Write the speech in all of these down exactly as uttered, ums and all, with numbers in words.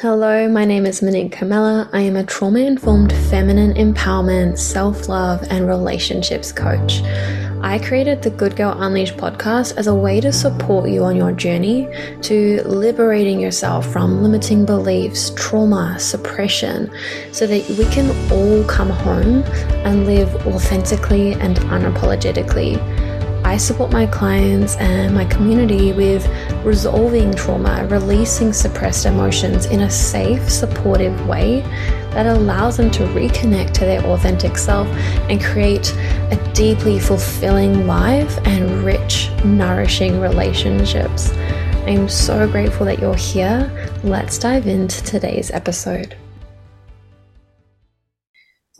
Hello, my name is Monique Carmela. I am a trauma-informed feminine empowerment, self-love and relationships coach. I created the Good Girl Unleashed podcast as a way to support you on your journey to liberating yourself from limiting beliefs, trauma, suppression, so that we can all come home and live authentically and unapologetically. I support my clients and my community with resolving trauma, releasing suppressed emotions in a safe, supportive way that allows them to reconnect to their authentic self and create a deeply fulfilling life and rich, nourishing relationships. I'm so grateful that you're here. Let's dive into today's episode.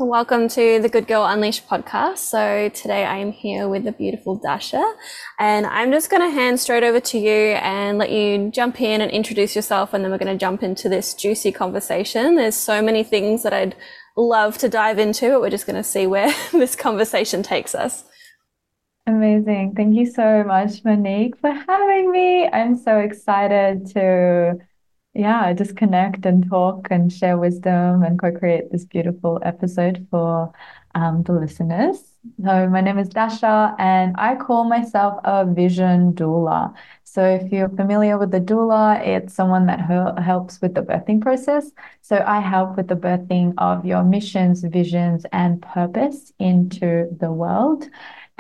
Welcome to the Good Girl Unleashed podcast. So today I am here with the beautiful Dasha, and I'm just going to hand straight over to you and let you jump in and introduce yourself, and then we're going to jump into this juicy conversation. There's so many things that I'd love to dive into, but we're just going to see where this conversation takes us. Amazing. Thank you so much, Monique, for having me. I'm so excited to Yeah, just connect and talk and share wisdom and co-create this beautiful episode for um, the listeners. So my name is Dasha, and I call myself a Vision Doula. So if you're familiar with the doula, it's someone that helps with the birthing process. So I help with the birthing of your missions, visions, and purpose into the world.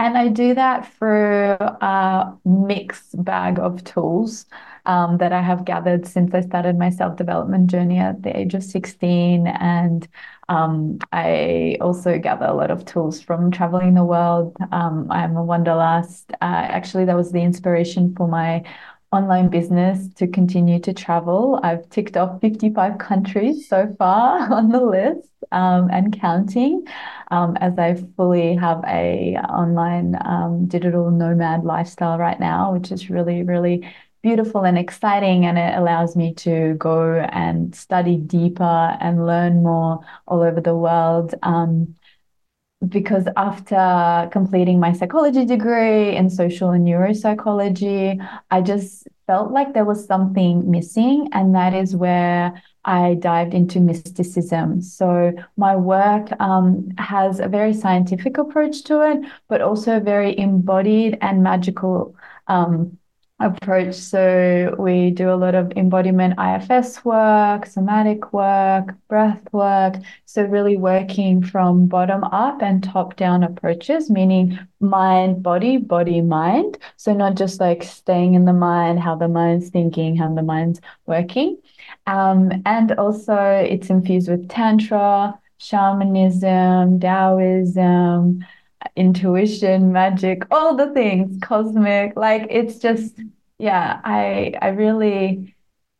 And I do that through a mixed bag of tools um, that I have gathered since I started my self-development journey at the age of sixteen. And um, I also gather a lot of tools from traveling the world. Um, I'm a wanderlust. Uh, actually, that was the inspiration for my online business to continue to travel. I've ticked off fifty-five countries so far on the list um, and counting um, as I fully have a online um, digital nomad lifestyle right now, which is really, really beautiful and exciting. And it allows me to go and study deeper and learn more all over the world. Um, because after completing my psychology degree in social and neuropsychology, I just felt like there was something missing, and that is where I dived into mysticism. So my work um, has a very scientific approach to it, but also a very embodied and magical um approach. So we do a lot of embodiment I F S work, somatic work, breath work. So really working from bottom up and top down approaches, meaning mind, body, body, mind. So not just like staying in the mind, how the mind's thinking, how the mind's working. Um, and also it's infused with Tantra, shamanism, Taoism, intuition, magic, all the things, cosmic. Like, it's just, yeah, I I really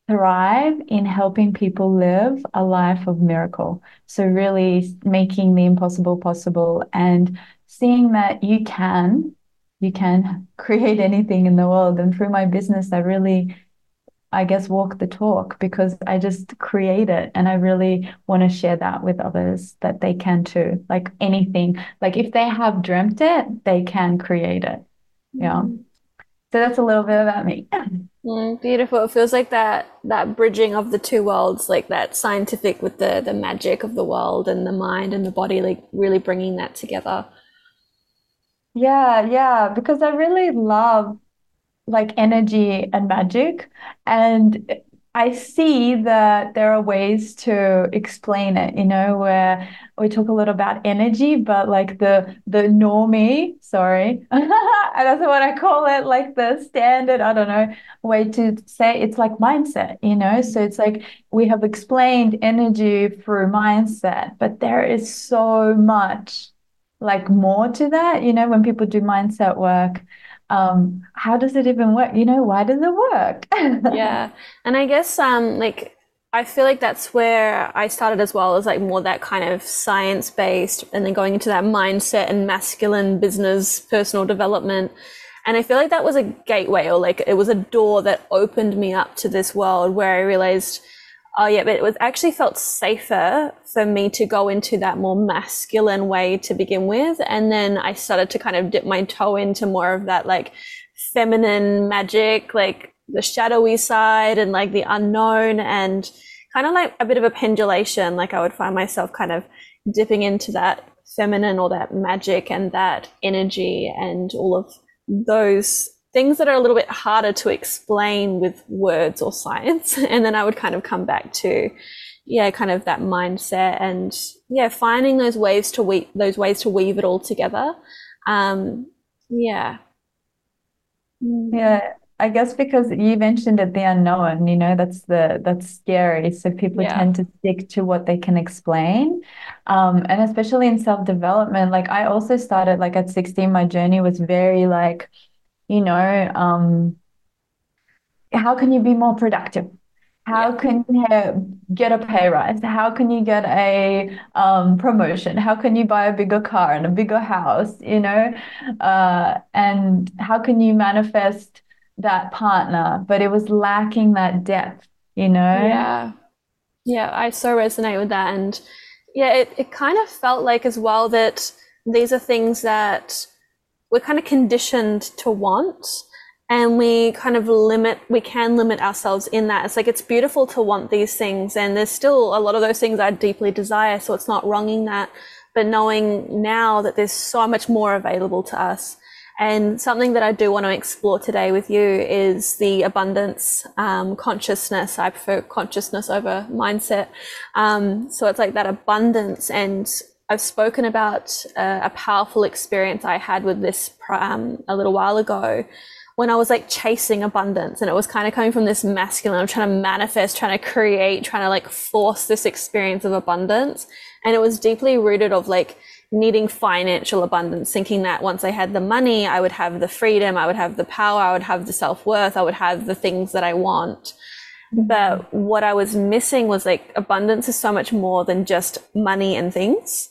thrive in helping people live a life of miracle. So really making the impossible possible and seeing that you can, you can create anything in the world. And through my business, I really, I guess, walk the talk, because I just create it, and I really want to share that with others that they can too. Like anything, like if they have dreamt it, they can create it. Yeah. Mm. So that's a little bit about me. Mm, beautiful. It feels like that that bridging of the two worlds, like that scientific with the the magic of the world and the mind and the body, like really bringing that together. Yeah, yeah, because I really love like energy and magic. And I see that there are ways to explain it, you know, where we talk a lot about energy, but like the the normie, sorry, that's what I call it, like the standard, I don't know, way to say it's like mindset, you know. So it's like we have explained energy through mindset, but there is so much like more to that, you know, when people do mindset work. Um, how does it even work? You know, why does it work? Yeah. And I guess, um, like, I feel like that's where I started as well, as like more that kind of science based, and then going into that mindset and masculine business, personal development. And I feel like that was a gateway, or like it was a door that opened me up to this world where I realized, oh yeah, but it was actually felt safer for me to go into that more masculine way to begin with. And then I started to kind of dip my toe into more of that like feminine magic, like the shadowy side and like the unknown. And kind of like a bit of a pendulation. Like I would find myself kind of dipping into that feminine or that magic and that energy and all of those things that are a little bit harder to explain with words or science. And then I would kind of come back to, yeah, kind of that mindset and, yeah, finding those ways to weave, those ways to weave it all together. Um, yeah. Yeah, I guess because you mentioned it, the unknown, you know, that's the, that's scary. So people yeah. tend to stick to what they can explain. Um, and especially in self-development, like I also started like at sixteen, my journey was very like, you know, um, how can you be more productive? How can you get a pay rise? How can you get a um, promotion? How can you buy a bigger car and a bigger house, you know? Uh, and how can you manifest that partner? But it was lacking that depth, you know? Yeah. Yeah, I so resonate with that. And yeah, it, it kind of felt like as well that these are things that we're kind of conditioned to want. And we kind of limit, we can limit ourselves in that. It's like, it's beautiful to want these things. And there's still a lot of those things I deeply desire. So it's not wronging that, but knowing now that there's so much more available to us. And something that I do want to explore today with you is the abundance, um, consciousness. I prefer consciousness over mindset. Um, so it's like that abundance. And I've spoken about a, a powerful experience I had with this, um, a little while ago, when I was like chasing abundance, and it was kind of coming from this masculine, I'm trying to manifest, trying to create, trying to like force this experience of abundance. And it was deeply rooted of like needing financial abundance, thinking that once I had the money, I would have the freedom, I would have the power, I would have the self-worth, I would have the things that I want. But what I was missing was like abundance is so much more than just money and things.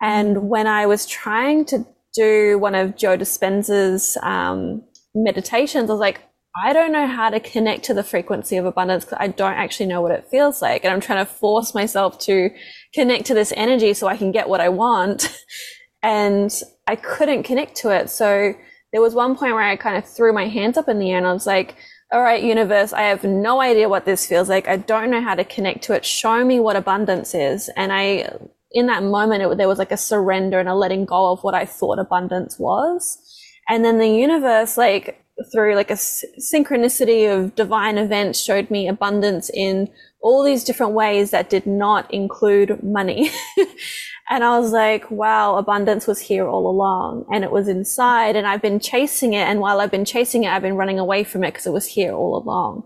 And when I was trying to do one of Joe Dispenza's, um, meditations, I was like, I don't know how to connect to the frequency of abundance because I don't actually know what it feels like, and I'm trying to force myself to connect to this energy so I can get what I want, and I couldn't connect to it. So there was one point where I kind of threw my hands up in the air and I was like, all right, universe, I have no idea what this feels like, I don't know how to connect to it, show me what abundance is. And I, in that moment, it, there was like a surrender and a letting go of what I thought abundance was. And then the universe, like through like a synchronicity of divine events, showed me abundance in all these different ways that did not include money. And I was like, wow, abundance was here all along, and it was inside, and I've been chasing it. And while I've been chasing it, I've been running away from it because it was here all along.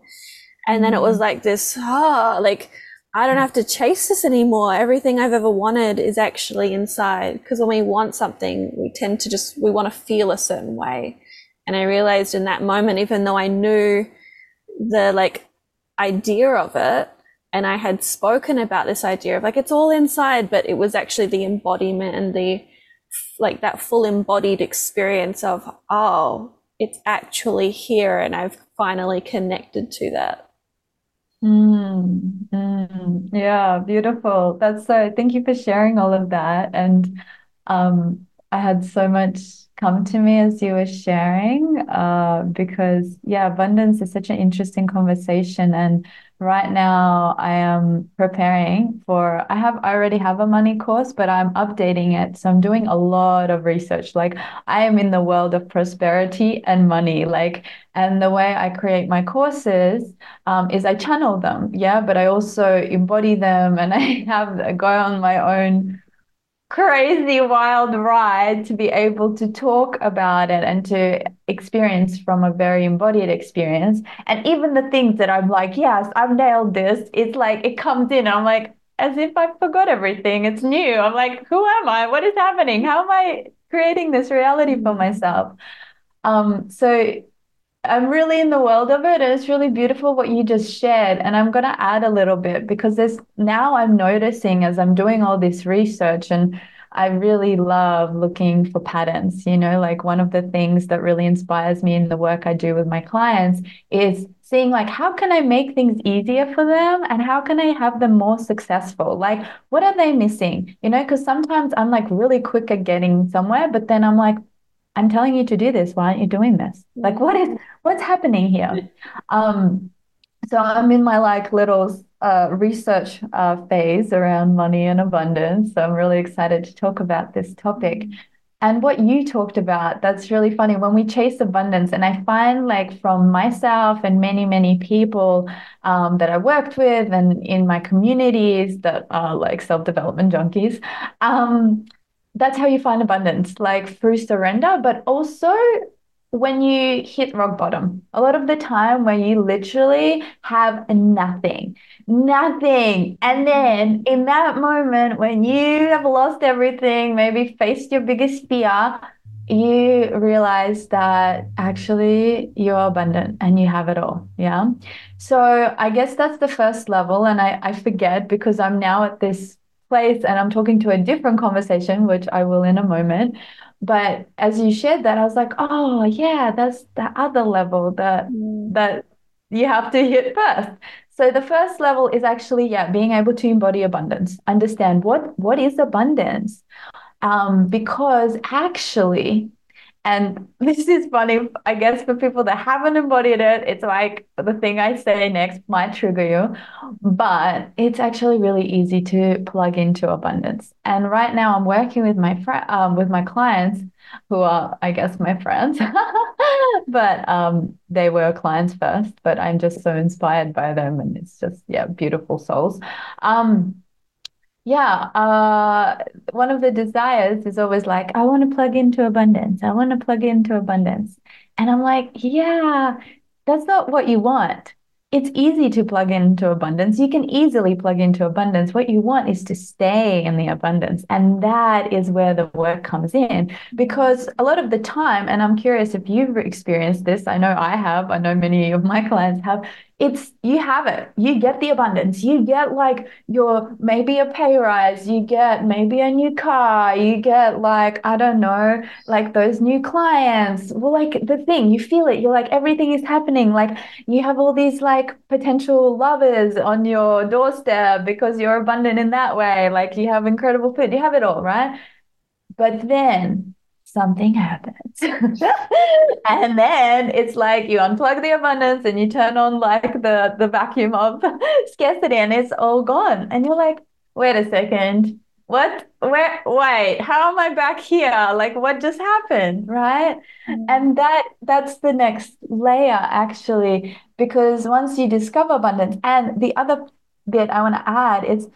And mm-hmm. then it was like this, oh, like, I don't have to chase this anymore. Everything I've ever wanted is actually inside. Because when we want something, we tend to just, we want to feel a certain way. And I realized in that moment, even though I knew the like idea of it, and I had spoken about this idea of like, it's all inside, but it was actually the embodiment and the like that full embodied experience of, oh, it's actually here. And I've finally connected to that. Mm, mm, yeah, beautiful. That's so, thank you for sharing all of that. And um, I had so much come to me as you were sharing, uh, because yeah, abundance is such an interesting conversation. And right now I am preparing for, I have, I already have a money course, but I'm updating it. So I'm doing a lot of research. Like I am in the world of prosperity and money, like, and the way I create my courses um, is I channel them. Yeah. But I also embody them, and I have I go on my own crazy wild ride to be able to talk about it and to experience from a very embodied experience. And even the things that I'm like, yes, I've nailed this, it's like it comes in, I'm like, as if I forgot everything, it's new. I'm like, who am I? What is happening? How am I creating this reality for myself? Um, so I'm really in the world of it, and it's really beautiful what you just shared. And I'm going to add a little bit, because there's, now I'm noticing as I'm doing all this research, and I really love looking for patterns, you know, like one of the things that really inspires me in the work I do with my clients is seeing like, how can I make things easier for them? And how can I have them more successful? Like, what are they missing? You know, because sometimes I'm like really quick at getting somewhere, but then I'm like, I'm telling you to do this, why aren't you doing this? Like, what is, what's happening here? Um, so I'm in my like little uh, research uh, phase around money and abundance. So I'm really excited to talk about this topic. And what you talked about, that's really funny. When we chase abundance, and I find like from myself and many, many people um, that I worked with and in my communities that are like self-development junkies, um, that's how you find abundance, like through surrender, but also when you hit rock bottom, a lot of the time where you literally have nothing, nothing. And then in that moment when you have lost everything, maybe faced your biggest fear, you realize that actually you're abundant and you have it all. Yeah. So I guess that's the first level. And I, I forget because I'm now at this place and I'm talking to a different conversation, which I will in a moment. But as you shared that, I was like, oh, yeah, that's the other level that mm. that you have to hit first. So the first level is actually, yeah, being able to embody abundance, understand what what is abundance, um, because actually, and this is funny, I guess, for people that haven't embodied it, it's like the thing I say next might trigger you, but it's actually really easy to plug into abundance. And right now I'm working with my fr- um, with my clients who are, I guess, my friends, but um, they were clients first, but I'm just so inspired by them. And it's just, yeah, beautiful souls. Um Yeah, uh, one of the desires is always like, I want to plug into abundance. I want to plug into abundance. And I'm like, yeah, that's not what you want. It's easy to plug into abundance. You can easily plug into abundance. What you want is to stay in the abundance. And that is where the work comes in. Because a lot of the time, and I'm curious if you've experienced this, I know I have, I know many of my clients have, it's you have it. You get the abundance. You get like your maybe a pay rise. You get maybe a new car. You get like, I don't know, like those new clients. Well, like the thing, you feel it. You're like, everything is happening. Like you have all these like potential lovers on your doorstep because you're abundant in that way. Like you have incredible food. You have it all, right? But then something happens and then it's like you unplug the abundance and you turn on like the the vacuum of scarcity and it's all gone and you're like, wait a second, what where wait how am I back here? Like what just happened, right? Mm-hmm. And that that's the next layer actually, because once you discover abundance, and the other bit I want to add is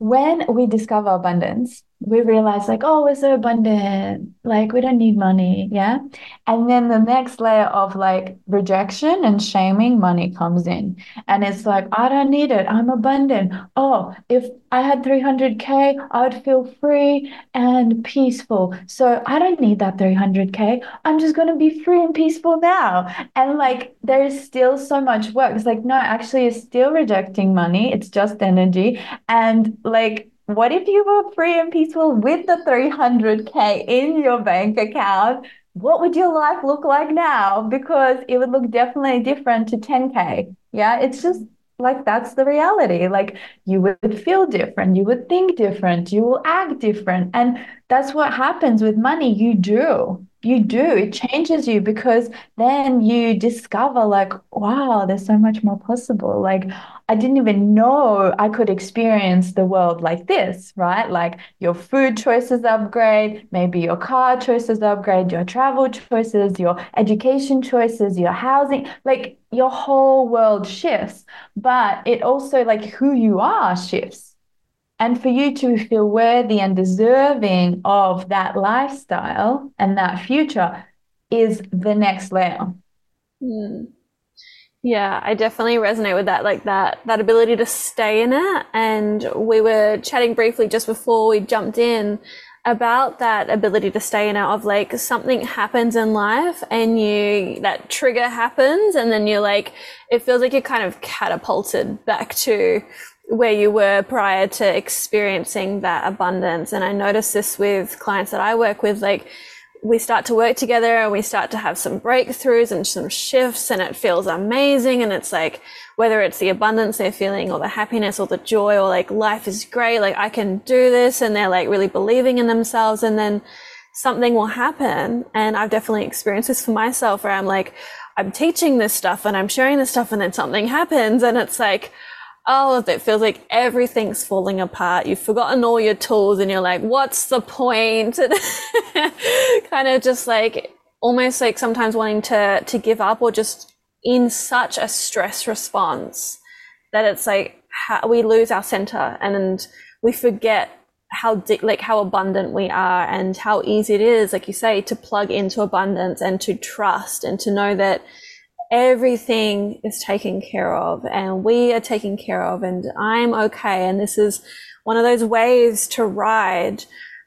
when we discover abundance, we realize like, oh, we're so abundant, like we don't need money. Yeah. And then the next layer of like rejection and shaming money comes in and it's like, I don't need it. I'm abundant. Oh, if I had three hundred K, I would feel free and peaceful. So I don't need that three hundred K. I'm just going to be free and peaceful now. And like, there is still so much work. It's like, no, actually you're still rejecting money. It's just energy. And like, what if you were free and peaceful with the three hundred K in your bank account? What would your life look like now? Because it would look definitely different to ten K. Yeah, it's just like that's the reality. Like you would feel different, you would think different, you will act different. And that's what happens with money. You do. You do. It changes you because then you discover like, wow, there's so much more possible. Like I didn't even know I could experience the world like this, right? Like your food choices upgrade, maybe your car choices upgrade, your travel choices, your education choices, your housing, like your whole world shifts, but it also like who you are shifts. And for you to feel worthy and deserving of that lifestyle and that future is the next layer. Mm. Yeah, I definitely resonate with that, like that that ability to stay in it. And we were chatting briefly just before we jumped in about that ability to stay in it of like something happens in life and you, that trigger happens and then you're like, it feels like you're kind of catapulted back to where you were prior to experiencing that abundance. And I notice this with clients that I work with, like we start to work together and we start to have some breakthroughs and some shifts and it feels amazing. And it's like, whether it's the abundance they're feeling or the happiness or the joy or like life is great, like I can do this. And they're like really believing in themselves. And then something will happen. And I've definitely experienced this for myself where I'm like, I'm teaching this stuff and I'm sharing this stuff and then something happens. And it's like, all of it feels like everything's falling apart. You've forgotten all your tools and you're like, what's the point? Kind of just like almost like sometimes wanting to to give up, or just in such a stress response that it's like how we lose our center and we forget how di- like how abundant we are and how easy it is, like you say, to plug into abundance and to trust and to know that everything is taken care of and we are taken care of and I'm okay. And this is one of those waves to ride.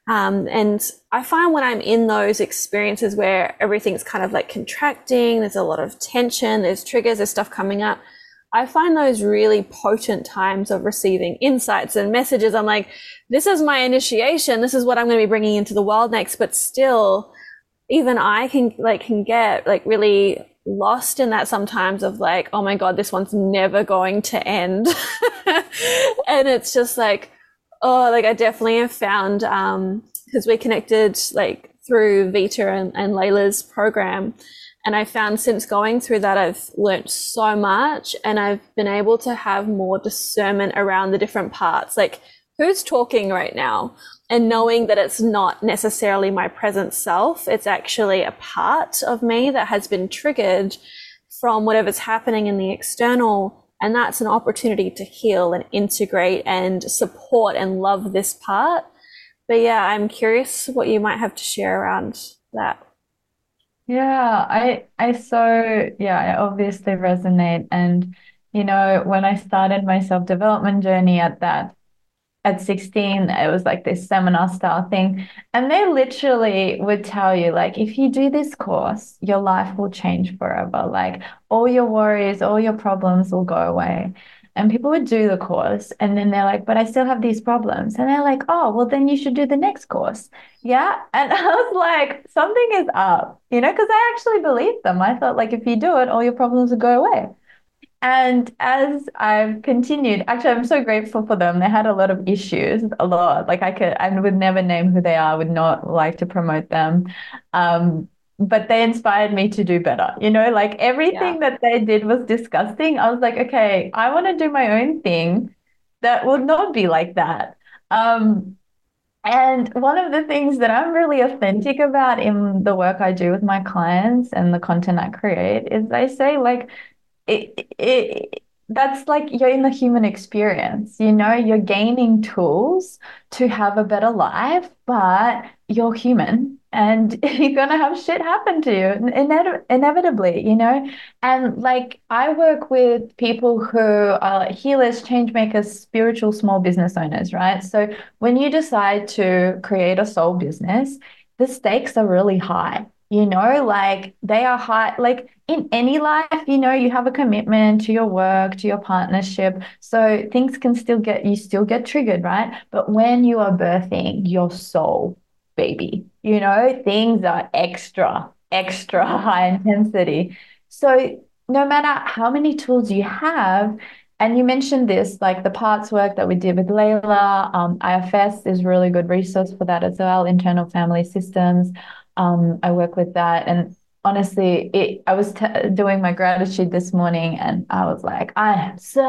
Um, and I find when I'm in those experiences where everything's kind of like contracting, there's a lot of tension, there's triggers, there's stuff coming up, I find those really potent times of receiving insights and messages. I'm like, this is my initiation. This is what I'm going to be bringing into the world next. But still, even I can like can get like really lost in that sometimes of like, oh my God, this one's never going to end. And it's just like, oh, like I definitely have found, um, because we connected like through Vita and, and Layla's program. And I found since going through that, I've learned so much and I've been able to have more discernment around the different parts, like who's talking right now, and knowing that it's not necessarily my present self. It's actually a part of me that has been triggered from whatever's happening in the external. And that's an opportunity to heal and integrate and support and love this part. But yeah, I'm curious what you might have to share around that. Yeah, I I so yeah, I obviously resonate. And you know, when I started my self-development journey at that at sixteen, it was like this seminar style thing. And they literally would tell you, like, if you do this course, your life will change forever. Like all your worries, all your problems will go away. And people would do the course and then they're like, but I still have these problems. And they're like, oh, well, then you should do the next course. Yeah. And I was like, something is up, you know, because I actually believed them. I thought like, if you do it, all your problems would go away. And as I've continued, actually, I'm so grateful for them. They had a lot of issues, a lot. Like I could, I would never name who they are, would not like to promote them. Um, but they inspired me to do better. You know, like everything yeah. that they did was disgusting. I was like, okay, I want to do my own thing that will not be like that. Um, and one of the things that I'm really authentic about in the work I do with my clients and the content I create is I say like, It, it, that's like you're in the human experience, you know, you're gaining tools to have a better life, but you're human and you're going to have shit happen to you ine- inevitably, you know. And like I work with people who are healers, change makers, spiritual small business owners, right? So when you decide to create a soul business, the stakes are really high. You know, like they are high, like in any life, you know, you have a commitment to your work, to your partnership. So things can still get, you still get triggered, right? But when you are birthing your soul baby, you know, things are extra, extra high intensity. So no matter how many tools you have, and you mentioned this, like the parts work that we did with Layla, um, I F S is really good resource for that as well, internal family systems. Um, I work with that. And honestly, it, I was t- doing my gratitude this morning and I was like, I am so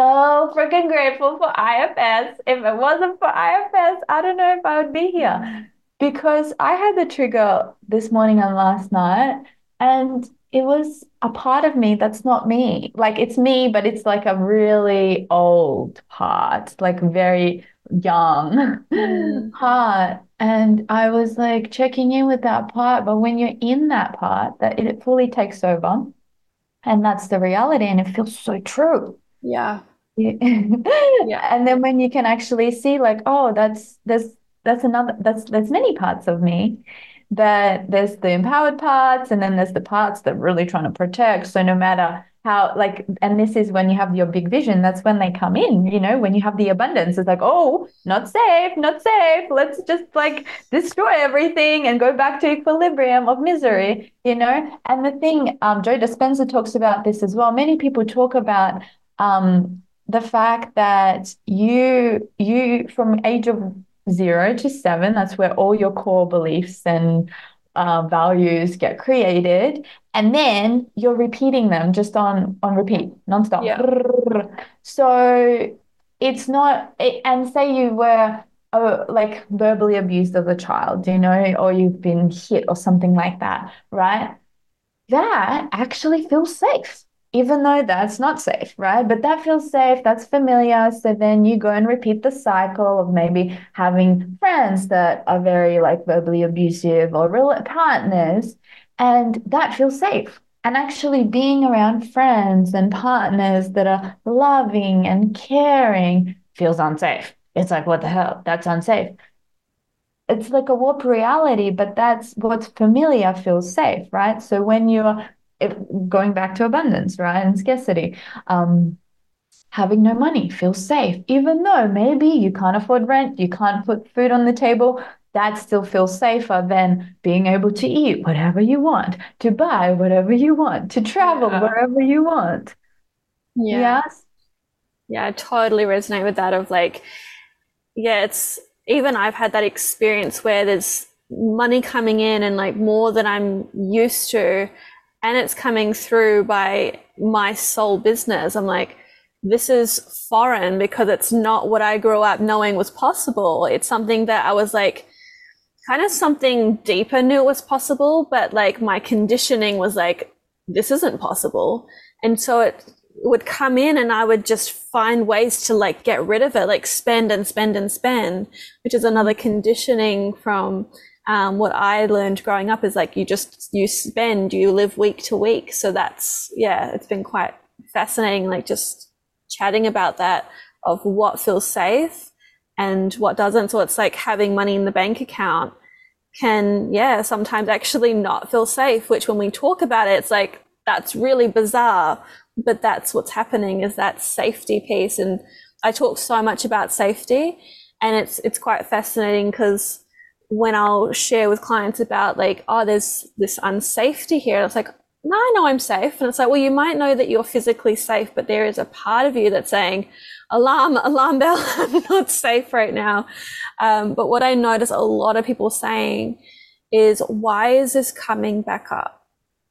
freaking grateful for I F S. If it wasn't for I F S, I don't know if I would be here, because I had the trigger this morning and last night, and it was a part of me that's not me. Like it's me, but it's like a really old part, like very young part. And I was like checking in with that part. But when you're in that part, that it fully takes over. And that's the reality. And it feels so true. Yeah. Yeah. yeah. And then when you can actually see like, oh, that's, that's, that's another, that's, there's many parts of me. That there's the empowered parts, and then there's the parts that really trying to protect. So no matter how, like, and this is when you have your big vision, that's when they come in, you know, when you have the abundance, it's like, oh, not safe, not safe. Let's just like destroy everything and go back to equilibrium of misery, you know? And the thing, um, Joe Dispenza talks about this as well. Many people talk about um, the fact that you, you from age of zero to seven, that's where all your core beliefs and uh, values get created. And then you're repeating them just on, on repeat, nonstop. Yeah. So it's not, it, and say you were uh, like verbally abused as a child, you know, or you've been hit or something like that, right? That actually feels safe, even though that's not safe, right? But that feels safe, that's familiar. So then you go and repeat the cycle of maybe having friends that are very like verbally abusive or real partners, and that feels safe. And actually being around friends and partners that are loving and caring feels unsafe. It's like, what the hell? That's unsafe. It's like a warped reality, but that's what's familiar feels safe, right? So when you're if, going back to abundance, right, and scarcity, um, having no money feels safe, even though maybe you can't afford rent, you can't put food on the table. That still feels safer than being able to eat whatever you want, to buy whatever you want, to travel yeah. wherever you want. Yeah. Yes? Yeah, I totally resonate with that of like, yeah, it's even I've had that experience where there's money coming in and like more than I'm used to, and it's coming through by my sole business. I'm like, this is foreign because it's not what I grew up knowing was possible. It's something that I was like, kind of something deeper knew it was possible, but like my conditioning was like, this isn't possible. And so it would come in and I would just find ways to like get rid of it, like spend and spend and spend, which is another conditioning from um, what I learned growing up is like, you just, you spend, you live week to week. So that's, yeah, it's been quite fascinating, like just chatting about that of what feels safe and what doesn't. So it's like having money in the bank account can, yeah, sometimes actually not feel safe, which when we talk about it, it's like, that's really bizarre, but that's what's happening is that safety piece. And I talk so much about safety, and it's, it's quite fascinating because when I'll share with clients about like, oh, there's this unsafety here. It's like, no, I know I'm safe. And it's like, well, you might know that you're physically safe, but there is a part of you that's saying, alarm, alarm bell, I'm not safe right now. Um, but what I notice a lot of people saying is, why is this coming back up?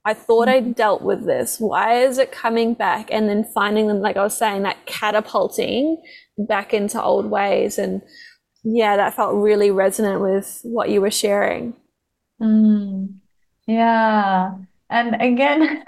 I thought I dealt with this. Why is it coming back? And then finding them, like I was saying, that catapulting back into old ways. And yeah, that felt really resonant with what you were sharing. Mm, yeah. And again,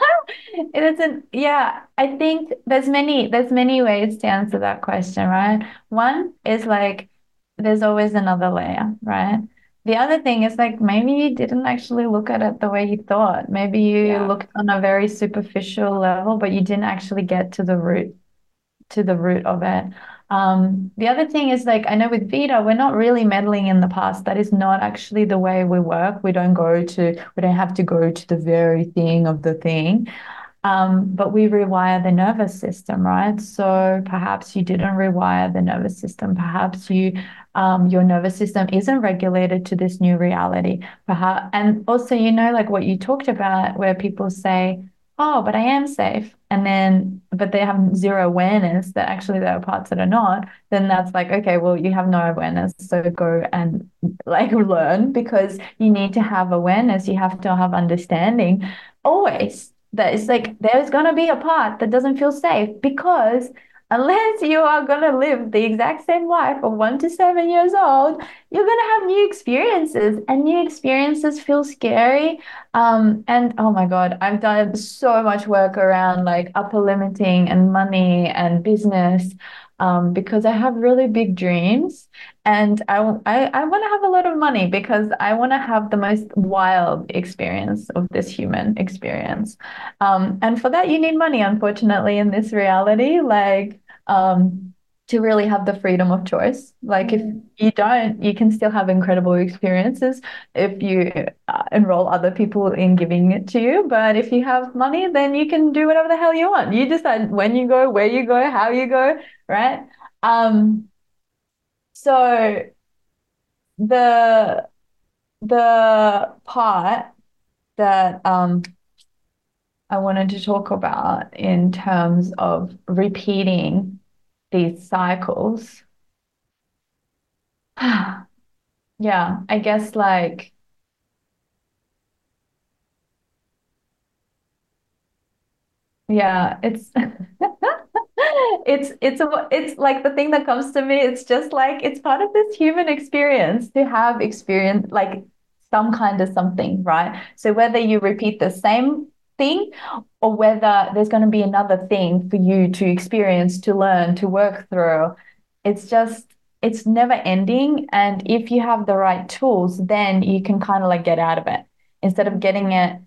it isn't, yeah, I think there's many, there's many ways to answer that question, right? One is like, there's always another layer, right? The other thing is like, maybe you didn't actually look at it the way you thought. Maybe you yeah. looked on a very superficial level, but you didn't actually get to the root, to the root of it. Um, the other thing is like, I know with Vita, we're not really meddling in the past. That is not actually the way we work. We don't go to, we don't have to go to the very thing of the thing. Um, but we rewire the nervous system, right? So perhaps you didn't rewire the nervous system. Perhaps you, um, your nervous system isn't regulated to this new reality. Perhaps, and also, you know, like what you talked about where people say, oh, but I am safe. And then, but they have zero awareness that actually there are parts that are not, then that's like, okay, well, you have no awareness. So go and like learn, because you need to have awareness. You have to have understanding always that it's like, there's going to be a part that doesn't feel safe, because unless you are going to live the exact same life of one to seven years old, you're going to have new experiences, and new experiences feel scary. Um, and oh my God, I've done so much work around like upper limiting and money and business, um, because I have really big dreams, and I, I, I want to have a lot of money because I want to have the most wild experience of this human experience. Um, and for that, you need money, unfortunately, in this reality, like, um, to really have the freedom of choice. Like if you don't, you can still have incredible experiences if you uh, enroll other people in giving it to you. But if you have money, then you can do whatever the hell you want. You decide when you go, where you go, how you go, right? Um, so the, the part that, um, I wanted to talk about in terms of repeating these cycles. Yeah, I guess like Yeah, it's it's it's a, it's like the thing that comes to me. It's just like it's part of this human experience to have experience like some kind of something, right? So whether you repeat the same thing or whether there's going to be another thing for you to experience, to learn, to work through, it's just it's never ending. And if you have the right tools, then you can kind of like get out of it instead of getting it.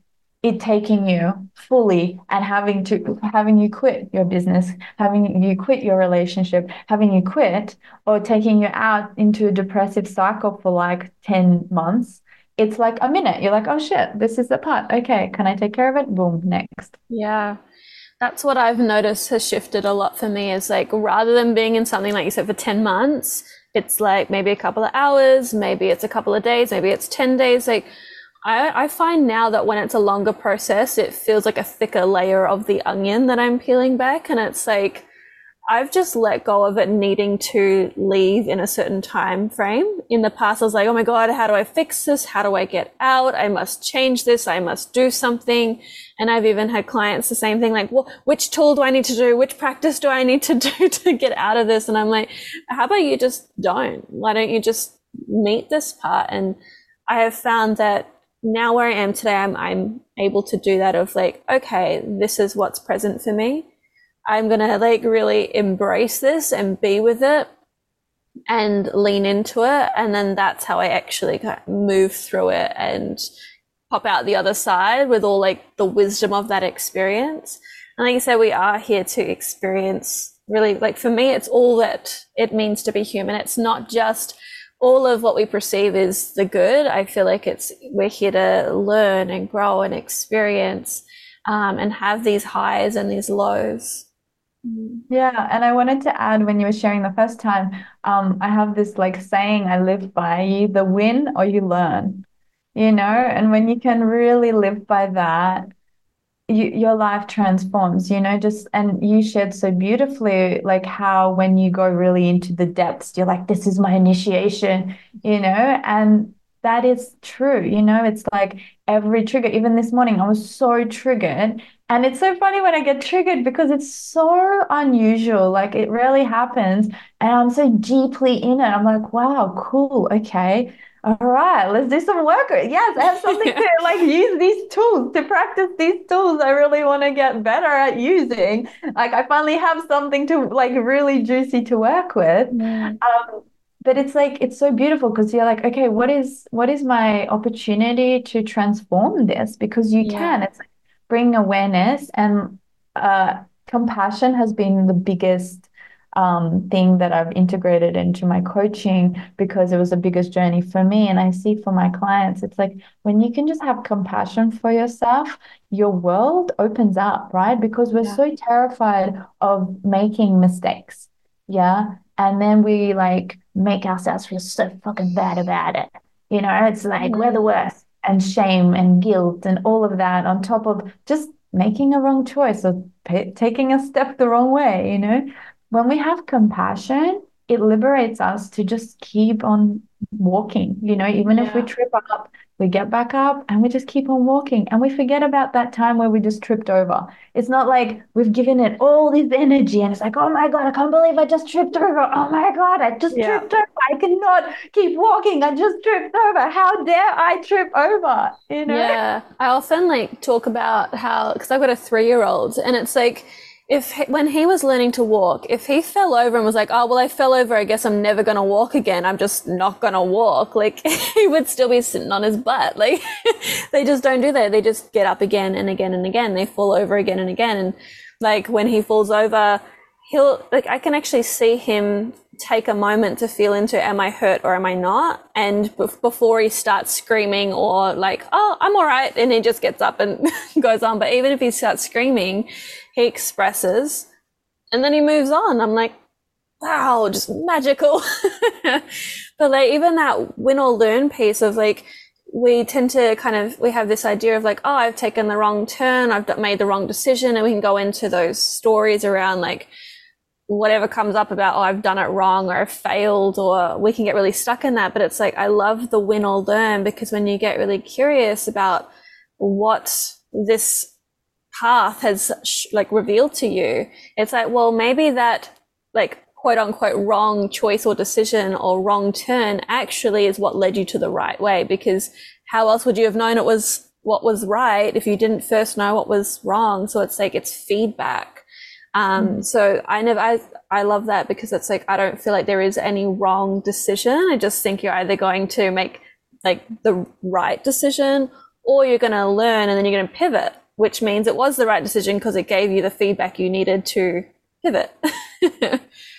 It taking you fully and having to having you quit your business, having you quit your relationship, having you quit or taking you out into a depressive cycle for like ten months. It's like a minute. You're like, oh shit, this is the part. Okay, can I take care of it? Boom, next. Yeah. That's what I've noticed has shifted a lot for me is like rather than being in something like you said for ten months, it's like maybe a couple of hours, maybe it's a couple of days, maybe it's ten days. Like I, I find now that when it's a longer process, it feels like a thicker layer of the onion that I'm peeling back. And it's like, I've just let go of it needing to leave in a certain time frame. In the past, I was like, oh my God, how do I fix this? How do I get out? I must change this. I must do something. And I've even had clients the same thing, like, well, which tool do I need to do? Which practice do I need to do to get out of this? And I'm like, how about you just don't? Why don't you just meet this part? And I have found that now where I am today, I'm I'm able to do that of like, okay, this is what's present for me. I'm gonna like really embrace this and be with it and lean into it. And then that's how I actually kind of move through it and pop out the other side with all like the wisdom of that experience. And like you said, we are here to experience really, like for me, it's all that it means to be human. It's not just all of what we perceive is the good. I feel like it's we're here to learn and grow and experience um, and have these highs and these lows. Yeah, and I wanted to add when you were sharing the first time, um, I have this like saying I live by, you either win or you learn, you know, and when you can really live by that, you, your life transforms, you know, just, and you shared so beautifully, like how when you go really into the depths, you're like, this is my initiation, you know, and that is true. You know, it's like every trigger, even this morning, I was so triggered. And it's so funny when I get triggered because it's so unusual, like it rarely happens. And I'm so deeply in it. I'm like, wow, cool. Okay. All right, let's do some work. Yes, I have something yeah. to like use these tools, to practice these tools I really want to get better at using. Like I finally have something to like really juicy to work with. Mm. Um, but it's like, it's so beautiful because you're like, okay, what is what is my opportunity to transform this? Because you yeah. can. It's like bring awareness and uh, compassion has been the biggest Um, thing that I've integrated into my coaching because it was the biggest journey for me. And I see for my clients, it's like when you can just have compassion for yourself, your world opens up, right? Because we're yeah. so terrified of making mistakes. Yeah. And then we like make ourselves feel so fucking bad about it. You know, it's like mm-hmm. we're the worst, and shame and guilt and all of that on top of just making a wrong choice or p- taking a step the wrong way, you know? When we have compassion, it liberates us to just keep on walking, you know, even yeah. if we trip up, we get back up and we just keep on walking and we forget about that time where we just tripped over. It's not like we've given it all this energy and it's like, oh my God, I can't believe I just tripped over. Oh my God, I just yeah. tripped over. I cannot keep walking. I just tripped over. How dare I trip over? You know? Yeah. I often like talk about how, because I've got a three-year-old and it's like, If he, when he was learning to walk, if he fell over and was like, oh, well, I fell over, I guess I'm never going to walk again. I'm just not going to walk. Like he would still be sitting on his butt. Like they just don't do that. They just get up again and again and again. They fall over again and again. And like when he falls over, he'll like, I can actually see him take a moment to feel into, am I hurt or am I not? And b- before he starts screaming or like, oh, I'm all right. And he just gets up and goes on. But even if he starts screaming, he expresses and then he moves on. I'm like, wow, just magical. But like even that win or learn piece of like, we tend to kind of, we have this idea of like, oh, I've taken the wrong turn. I've made the wrong decision. And we can go into those stories around like whatever comes up about, oh, I've done it wrong or I've failed, or we can get really stuck in that. But it's like, I love the win or learn because when you get really curious about what this path has sh- like revealed to you, it's like, well, maybe that like quote unquote wrong choice or decision or wrong turn actually is what led you to the right way, because how else would you have known it was what was right if you didn't first know what was wrong? So it's like, it's feedback. Um, mm. So I never, I, I love that, because it's like, I don't feel like there is any wrong decision. I just think you're either going to make like the right decision, or you're going to learn and then you're going to pivot, which means it was the right decision because it gave you the feedback you needed to pivot.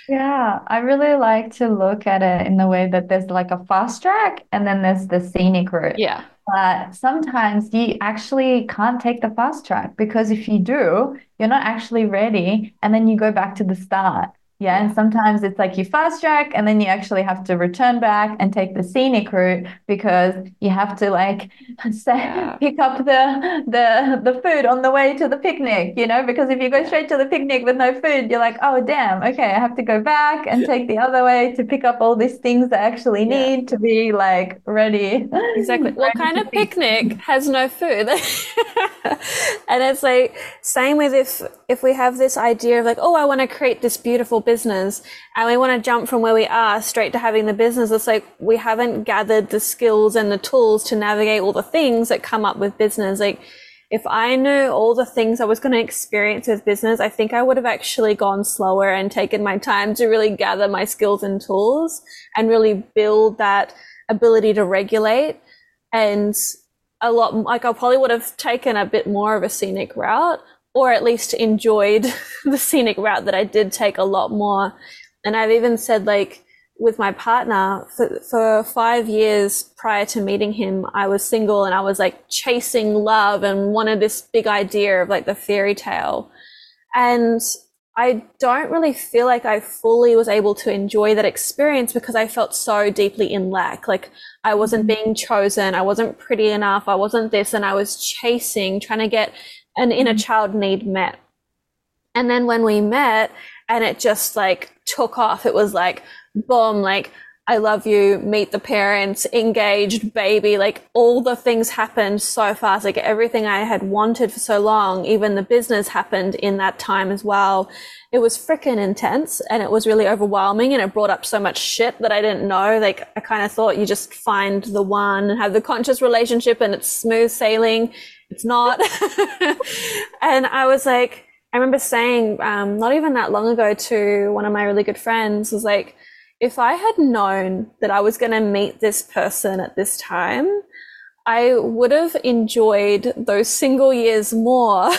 Yeah, I really like to look at it in the way that there's like a fast track and then there's the scenic route. Yeah. But sometimes you actually can't take the fast track, because if you do, you're not actually ready, and then you go back to the start. Yeah, yeah. And sometimes it's like you fast track and then you actually have to return back and take the scenic route, because you have to like say, yeah. pick up the the the food on the way to the picnic, you know, because if you go straight to the picnic with no food, you're like, oh, damn, okay, I have to go back and take the other way to pick up all these things I actually need yeah. to be like ready. Exactly. What ready kind of picnic has no food? And it's like, same with if, if we have this idea of like, oh, I want to create this beautiful business, and we want to jump from where we are straight to having the business, it's like we haven't gathered the skills and the tools to navigate all the things that come up with business. Like if I knew all the things I was going to experience with business, I think I would have actually gone slower and taken my time to really gather my skills and tools and really build that ability to regulate. And a lot, like I probably would have taken a bit more of a scenic route, or at least enjoyed the scenic route that I did take a lot more. And I've even said, like, with my partner, for, for five years prior to meeting him, I was single and I was like chasing love and wanted this big idea of like the fairy tale. And I don't really feel like I fully was able to enjoy that experience, because I felt so deeply in lack. Like I wasn't being chosen, I wasn't pretty enough, I wasn't this, and I was chasing, trying to get an inner child need met. And then when we met, and it just like took off, it was like, boom, like I love you, meet the parents, engaged, baby, like all the things happened so fast. Like everything I had wanted for so long, even the business happened in that time as well. It was freaking intense, and it was really overwhelming, and it brought up so much shit that I didn't know. Like I kind of thought you just find the one and have the conscious relationship and it's smooth sailing. It's not. And I was like, I remember saying um, not even that long ago to one of my really good friends, was like, if I had known that I was going to meet this person at this time, I would have enjoyed those single years more,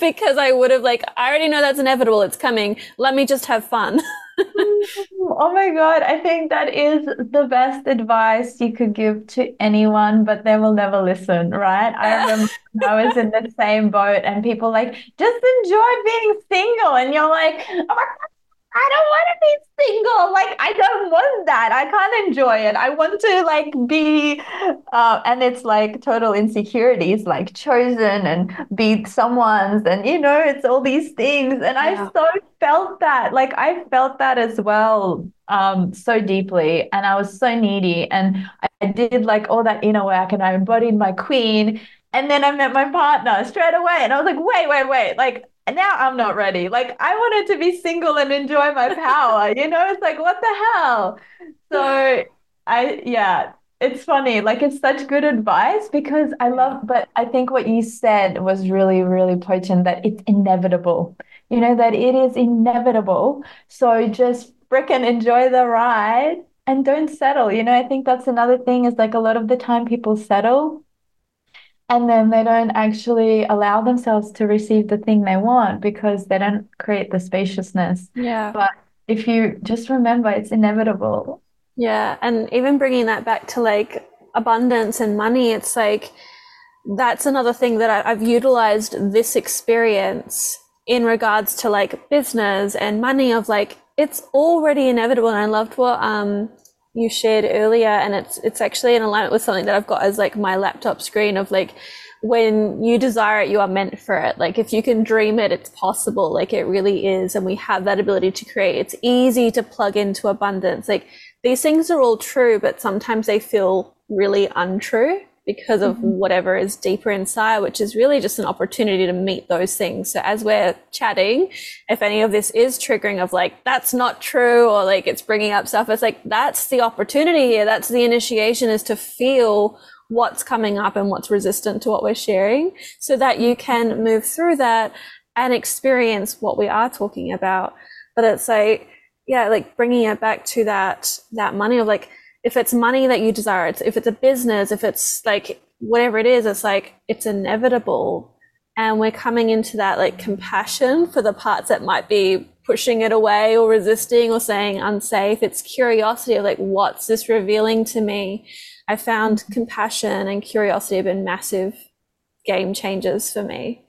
because I would have like, I already know that's inevitable, it's coming, let me just have fun. Oh my God, I think that is the best advice you could give to anyone, but they will never listen, right? I remember when I was in the same boat and people like, just enjoy being single, and you're like, oh my God, I don't want to be single. Like, I don't want that. I can't enjoy it. I want to like be, uh, and it's like total insecurities, like chosen and be someone's, and you know, it's all these things. And yeah. I so felt that, like I felt that as well, um, so deeply. And I was so needy, and I did like all that inner work, and I embodied my queen. And then I met my partner straight away, and I was like, wait, wait, wait, like, and now I'm not ready. Like I wanted to be single and enjoy my power, you know, it's like, what the hell? So I, yeah, it's funny. Like it's such good advice, because I love, but I think what you said was really, really potent, that it's inevitable, you know, that it is inevitable. So just frickin' enjoy the ride and don't settle. You know, I think that's another thing, is like a lot of the time people settle, and then they don't actually allow themselves to receive the thing they want, because they don't create the spaciousness. Yeah. But if you just remember, it's inevitable. Yeah. And even bringing that back to like abundance and money, it's like, that's another thing that I, I've utilized this experience in regards to like business and money, of like, it's already inevitable. And I loved what, um, you shared earlier, and it's it's actually in alignment with something that I've got as like my laptop screen, of like, when you desire it, you are meant for it. Like if you can dream it, it's possible. Like it really is, and we have that ability to create. It's easy to plug into abundance. Like these things are all true, but sometimes they feel really untrue. because of mm-hmm. whatever is deeper inside, which is really just an opportunity to meet those things. So as we're chatting, if any of this is triggering of like, that's not true, or like it's bringing up stuff, it's like, that's the opportunity here. That's the initiation, is to feel what's coming up and what's resistant to what we're sharing, so that you can move through that and experience what we are talking about. But it's like, yeah, like bringing it back to that, that money of like, if it's money that you desire, it's, if it's a business, if it's like whatever it is, it's like, it's inevitable. And we're coming into that like compassion for the parts that might be pushing it away or resisting or saying unsafe. It's curiosity of like, what's this revealing to me? I found compassion and curiosity have been massive game changers for me.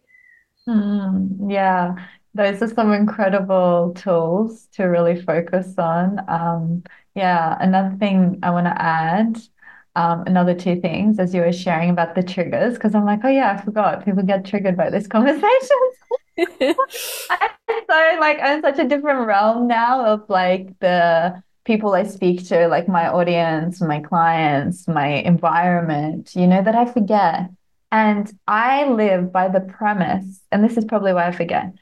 Mm, yeah. Those are some incredible tools to really focus on. Um, yeah, another thing I want to add, um, another two things as you were sharing about the triggers, because I'm like, oh yeah, I forgot people get triggered by this conversation. I'm so like, I'm such a different realm now of like the people I speak to, like my audience, my clients, my environment, you know, that I forget. And I live by the premise, and this is probably why I forget,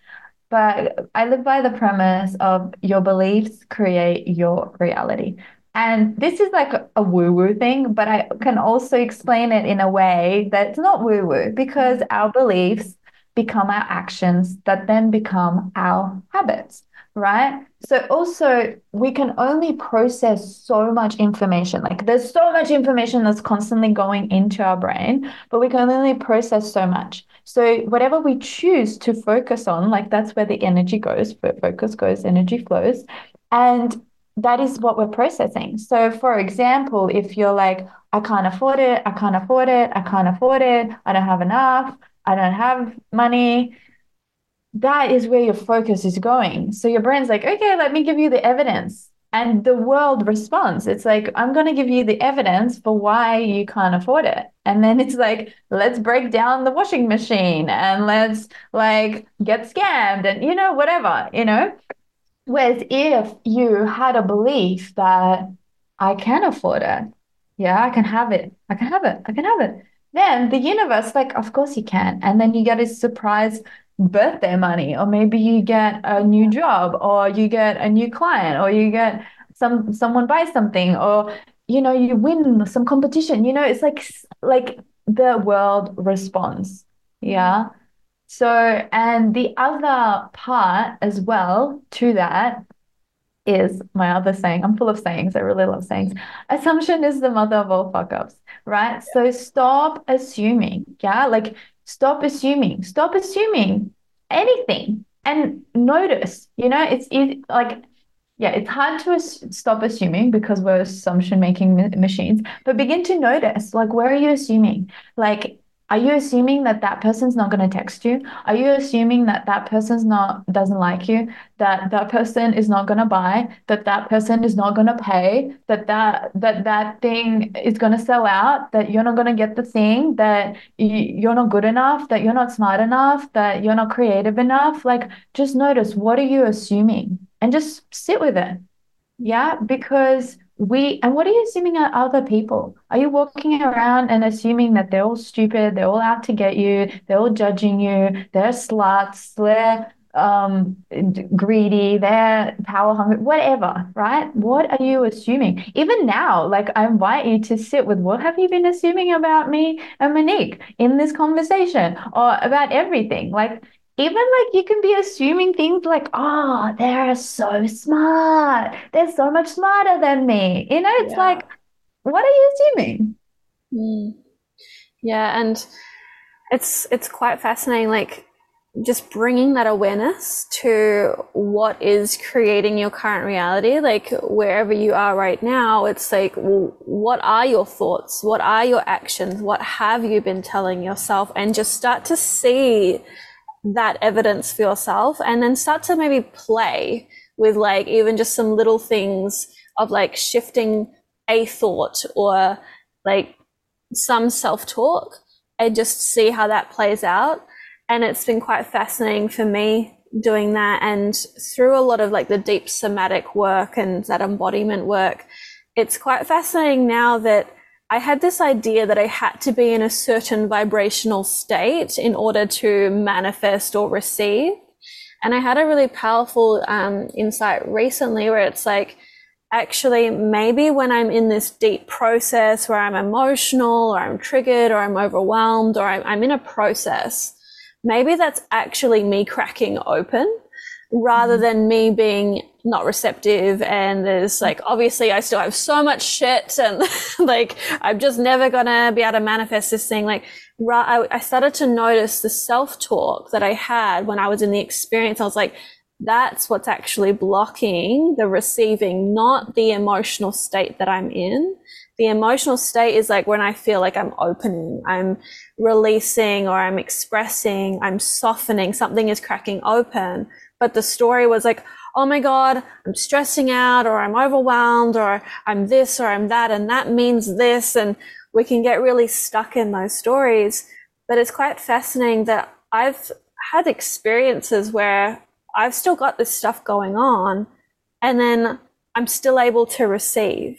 but I live by the premise of your beliefs create your reality. And this is like a woo-woo thing, but I can also explain it in a way that's not woo-woo, because our beliefs become our actions that then become our habits, right? So also we can only process so much information. Like there's so much information that's constantly going into our brain, but we can only process so much. So whatever we choose to focus on, like that's where the energy goes, focus goes, energy flows. And that is what we're processing. So for example, if you're like, I can't afford it, I can't afford it, I can't afford it, I don't have enough, I don't have money, that is where your focus is going. So your brain's like, okay, let me give you the evidence. And the world responds. It's like, I'm going to give you the evidence for why you can't afford it. And then it's like, let's break down the washing machine and let's like get scammed and, you know, whatever, you know. Whereas if you had a belief that I can afford it, yeah, I can have it, I can have it, I can have it, then the universe, like, of course you can. And then you get a surprise birthday money, or maybe you get a new job, or you get a new client, or you get some someone buys something, or you know, you win some competition, you know, it's like like the world responds. Yeah. So, and the other part as well to that is my other saying. I'm full of sayings. I really love sayings. Assumption is the mother of all fuck ups, right? Yeah. So stop assuming. Yeah. Like Stop assuming, stop assuming anything and notice, you know, it's easy, like, yeah, it's hard to ass- stop assuming because we're assumption making ma- machines, but begin to notice, like, where are you assuming? Like, are you assuming that that person's not going to text you? Are you assuming that that person's not, doesn't like you, that that person is not going to buy, that that person is not going to pay, that that, that that thing is going to sell out, that you're not going to get the thing, that you're not good enough, that you're not smart enough, that you're not creative enough? Like, just notice, what are you assuming? And just sit with it. Yeah, because we, and what are you assuming are other people? Are you walking around and assuming that they're all stupid, they're all out to get you, they're all judging you, they're sluts, they're um, greedy, they're power hungry, whatever, right? What are you assuming? Even now, like, I invite you to sit with, what have you been assuming about me and Monique in this conversation, or about everything? Like, even like you can be assuming things like, oh, they're so smart, they're so much smarter than me. You know, it's yeah. like, what are you assuming? Mm. Yeah. And it's, it's quite fascinating. Like just bringing that awareness to what is creating your current reality, like wherever you are right now, it's like, well, what are your thoughts? What are your actions? What have you been telling yourself? And just start to see that evidence for yourself, and then start to maybe play with like even just some little things of like shifting a thought or like some self-talk, and just see how that plays out. And it's been quite fascinating for me doing that, and through a lot of like the deep somatic work and that embodiment work, it's quite fascinating now that I had this idea that I had to be in a certain vibrational state in order to manifest or receive. And I had a really powerful um, insight recently where it's like, actually, maybe when I'm in this deep process where I'm emotional or I'm triggered or I'm overwhelmed or I'm, I'm in a process, maybe that's actually me cracking open rather than me being not receptive. And there's like, obviously I still have so much shit and like, I'm just never gonna be able to manifest this thing. Like I started to notice the self-talk that I had when I was in the experience. I was like, that's what's actually blocking the receiving, not the emotional state that I'm in. The emotional state is like when I feel like I'm opening, I'm releasing or I'm expressing, I'm softening, something is cracking open. But the story was like, oh my God, I'm stressing out or I'm overwhelmed or I'm this or I'm that and that means this. And we can get really stuck in those stories. But it's quite fascinating that I've had experiences where I've still got this stuff going on and then I'm still able to receive.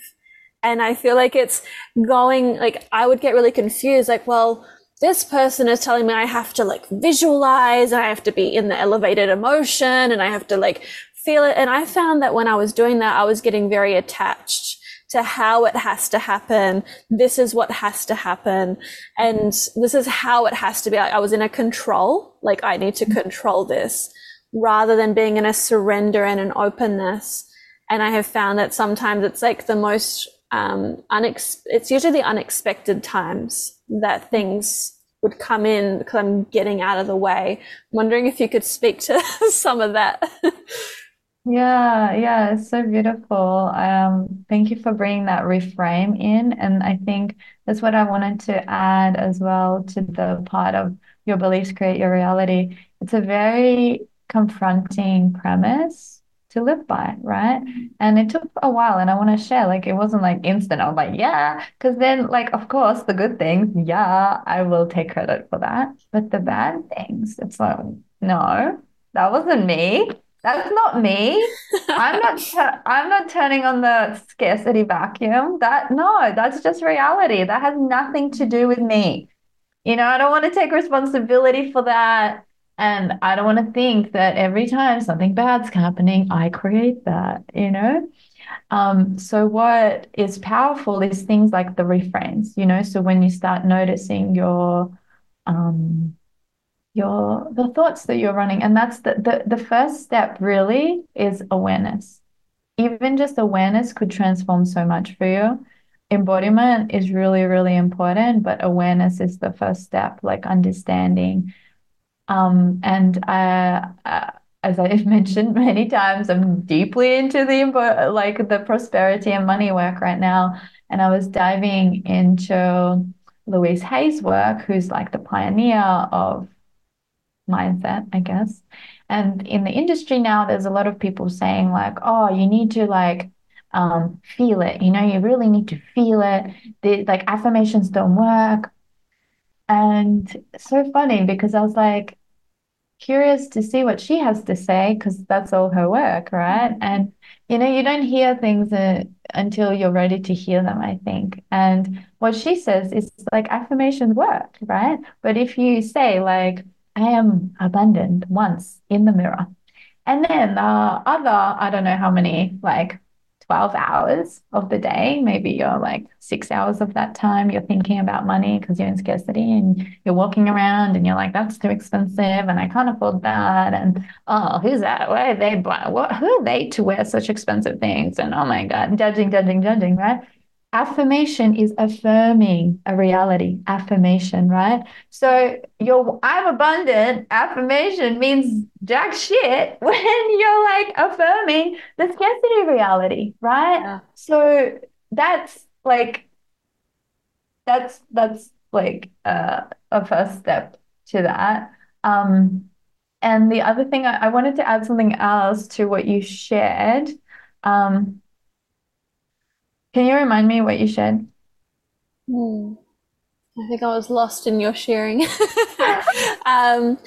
And I feel like it's going, like I would get really confused, like, well, this person is telling me I have to like visualize, and I have to be in the elevated emotion and I have to like feel it. And I found that when I was doing that, I was getting very attached to how it has to happen. This is what has to happen. And this is how it has to be. Like I was in a control, like I need to control this, rather than being in a surrender and an openness. And I have found that sometimes it's like the most, um, unex- it's usually the unexpected times that things would come in because I'm getting out of the way. I'm wondering if you could speak to some of that. Yeah, yeah, it's so beautiful. Um, thank you for bringing that reframe in. And I think that's what I wanted to add as well to the part of your beliefs create your reality. It's a very confronting premise to live by, right? And it took a while, and I want to share, like, it wasn't like instant. I was like, yeah, because then, like, of course, the good things, yeah, I will take credit for that. But the bad things, it's like, no, that wasn't me. That's not me. I'm not. T- I'm not turning on the scarcity vacuum. That no, that's just reality. That has nothing to do with me. You know, I don't want to take responsibility for that. And I don't want to think that every time something bad's happening, I create that, you know? Um, so what is powerful is things like the reframes, you know? So when you start noticing your, um, your the thoughts that you're running, and that's the, the, the first step really is awareness. Even just awareness could transform so much for you. Embodiment is really, really important, but awareness is the first step, like understanding. Um, and uh, uh, as I've mentioned many times, I'm deeply into the like the prosperity and money work right now. And I was diving into Louise Hay's work, who's like the pioneer of mindset, I guess. And in the industry now, there's a lot of people saying like, oh, you need to like um, feel it. You know, you really need to feel it. The, like affirmations don't work. And so funny because I was like curious to see what she has to say because that's all her work, right? And, you know, you don't hear things uh, until you're ready to hear them, I think. And what she says is like affirmations work, right? But if you say like, I am abundant once in the mirror and then uh, other, I don't know how many, like twelve hours of the day, maybe you're like six hours of that time, you're thinking about money because you're in scarcity and you're walking around and you're like, that's too expensive and I can't afford that. And, oh, who's that? Why are they black? What, who are they to wear such expensive things? And, oh my God, judging, judging, judging, right? Affirmation is affirming a reality, affirmation, right? So your I'm abundant affirmation means jack shit when you're like affirming the scarcity reality, right? Yeah. So that's like, that's, that's like uh, a first step to that. Um, and the other thing, I, I wanted to add something else to what you shared. Um, Can you remind me what you shared? Mm, I think I was lost in your sharing. um,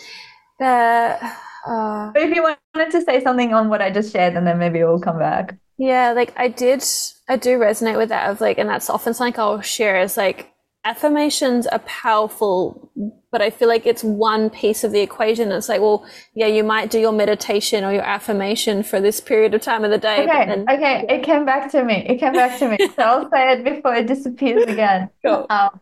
the, uh, but if you wanted to say something on what I just shared, and then maybe we'll come back. Yeah, like I did, I do resonate with that of like, and that's often something I'll share is like, affirmations are powerful, but I feel like it's one piece of the equation. It's like, well, yeah, you might do your meditation or your affirmation for this period of time of the day. Okay, then, okay, yeah. It came back to me. It came back to me. So I'll say it before it disappears again. Cool. Um,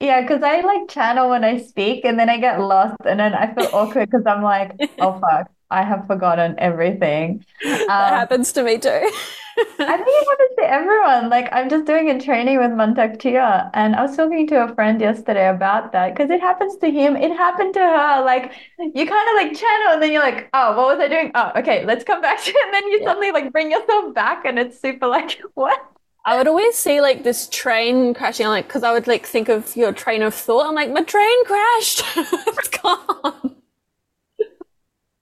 yeah, because I like channel when I speak and then I get lost and then I feel awkward because I'm like, oh, fuck, I have forgotten everything. Um, that happens to me too. I think it happens to everyone. Like I'm just doing a training with Mantak Chia and I was talking to a friend yesterday about that because it happens to him. It happened to her. Like you kind of like channel and then you're like, oh, what was I doing? Oh, okay, let's come back to it. And then you yeah. suddenly like bring yourself back and it's super like, what? I would always see like this train crashing. I'm like, because I would like think of your train of thought. I'm like, my train crashed. It's gone.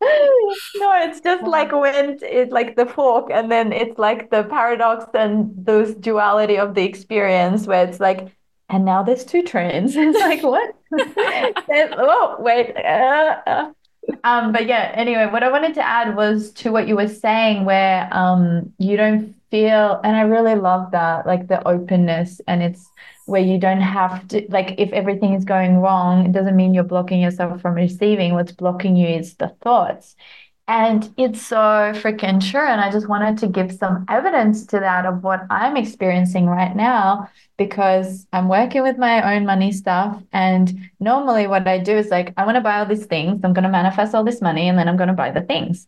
No, it's just like when it's like the fork and then it's like the paradox and those duality of the experience where it's like, and now there's two trains. It's like, what? Oh, wait. Uh, uh. Um, but yeah, anyway, what I wanted to add was to what you were saying where um, you don't feel, and I really love that, like the openness, and it's where you don't have to, like if everything is going wrong, it doesn't mean you're blocking yourself from receiving. What's blocking you is the thoughts. And it's so freaking true. And I just wanted to give some evidence to that of what I'm experiencing right now, because I'm working with my own money stuff. And normally what I do is like, I want to buy all these things. I'm going to manifest all this money and then I'm going to buy the things.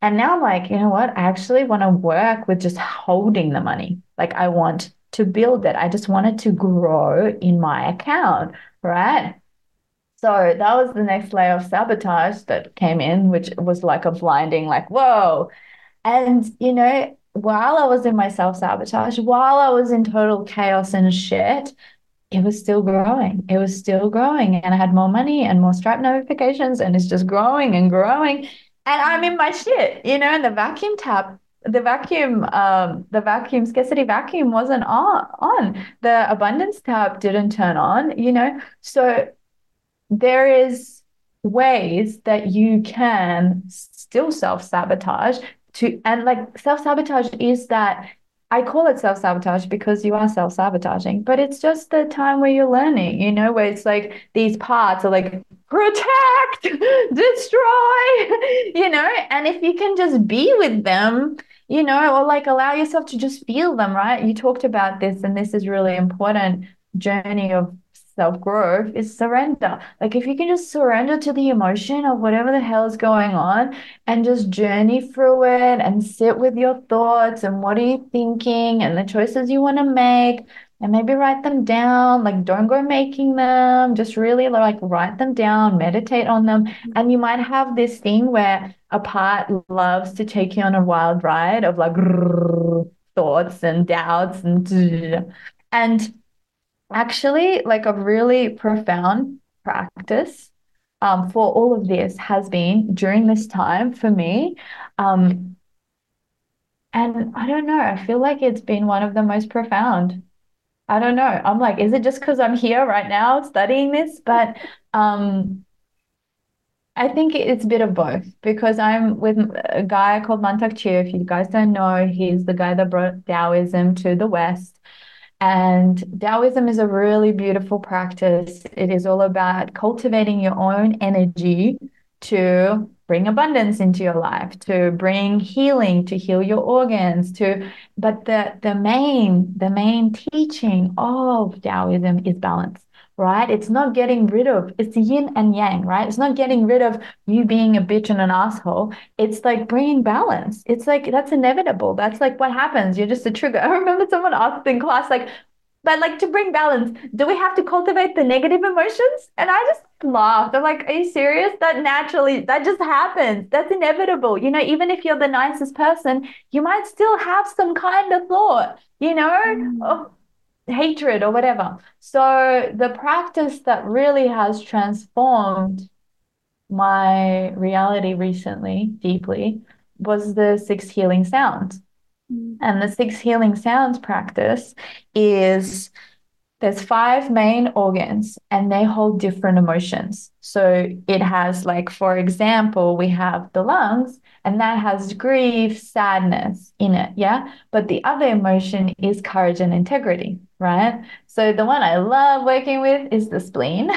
And now I'm like, you know what? I actually want to work with just holding the money. Like I want to build it. I just want it to grow in my account, right? So that was the next layer of sabotage that came in, which was like a blinding, like, whoa. And, you know, while I was in my self-sabotage, while I was in total chaos and shit, it was still growing. It was still growing. And I had more money and more Stripe notifications and it's just growing and growing. And I'm in my shit, you know, and the vacuum tap, the vacuum, um, the vacuum scarcity vacuum wasn't on, on. The abundance tap didn't turn on, you know. So there is ways that you can still self-sabotage to, and like self-sabotage is that, I call it self-sabotage because you are self-sabotaging, but it's just the time where you're learning, you know, where it's like these parts are like protect, destroy, you know, and if you can just be with them, you know, or like allow yourself to just feel them, right? You talked about this, and this is really important journey of self-growth is surrender. Like if you can just surrender to the emotion of whatever the hell is going on and just journey through it and sit with your thoughts and what are you thinking and the choices you want to make and maybe write them down, like don't go making them, just really like write them down, meditate on them. And you might have this thing where a part loves to take you on a wild ride of like thoughts and doubts and and actually, like a really profound practice um, for all of this has been during this time for me. Um, and I don't know, I feel like it's been one of the most profound. I don't know. I'm like, is it just because I'm here right now studying this? But um, I think it's a bit of both because I'm with a guy called Mantak Chia. If you guys don't know, he's the guy that brought Taoism to the West. And Taoism is a really beautiful practice. It is all about cultivating your own energy to bring abundance into your life, to bring healing, to heal your organs, to but the the main the main teaching of Taoism is balance, right? It's not getting rid of, it's yin and yang, right? It's not getting rid of you being a bitch and an asshole. It's like bringing balance. It's like, that's inevitable. That's like what happens. You're just a trigger. I remember someone asked in class, like, but like to bring balance, do we have to cultivate the negative emotions? And I just laughed. I'm like, are you serious? That naturally, that just happens. That's inevitable. You know, even if you're the nicest person, you might still have some kind of thought, you know, mm. oh. hatred or whatever. So the practice that really has transformed my reality recently, deeply, was the six healing sounds. Mm. And the six healing sounds practice is There's five main organs and they hold different emotions. So it has, like, for example, we have the lungs and that has grief, sadness in it. Yeah. But the other emotion is courage and integrity, right? So the one I love working with is the spleen,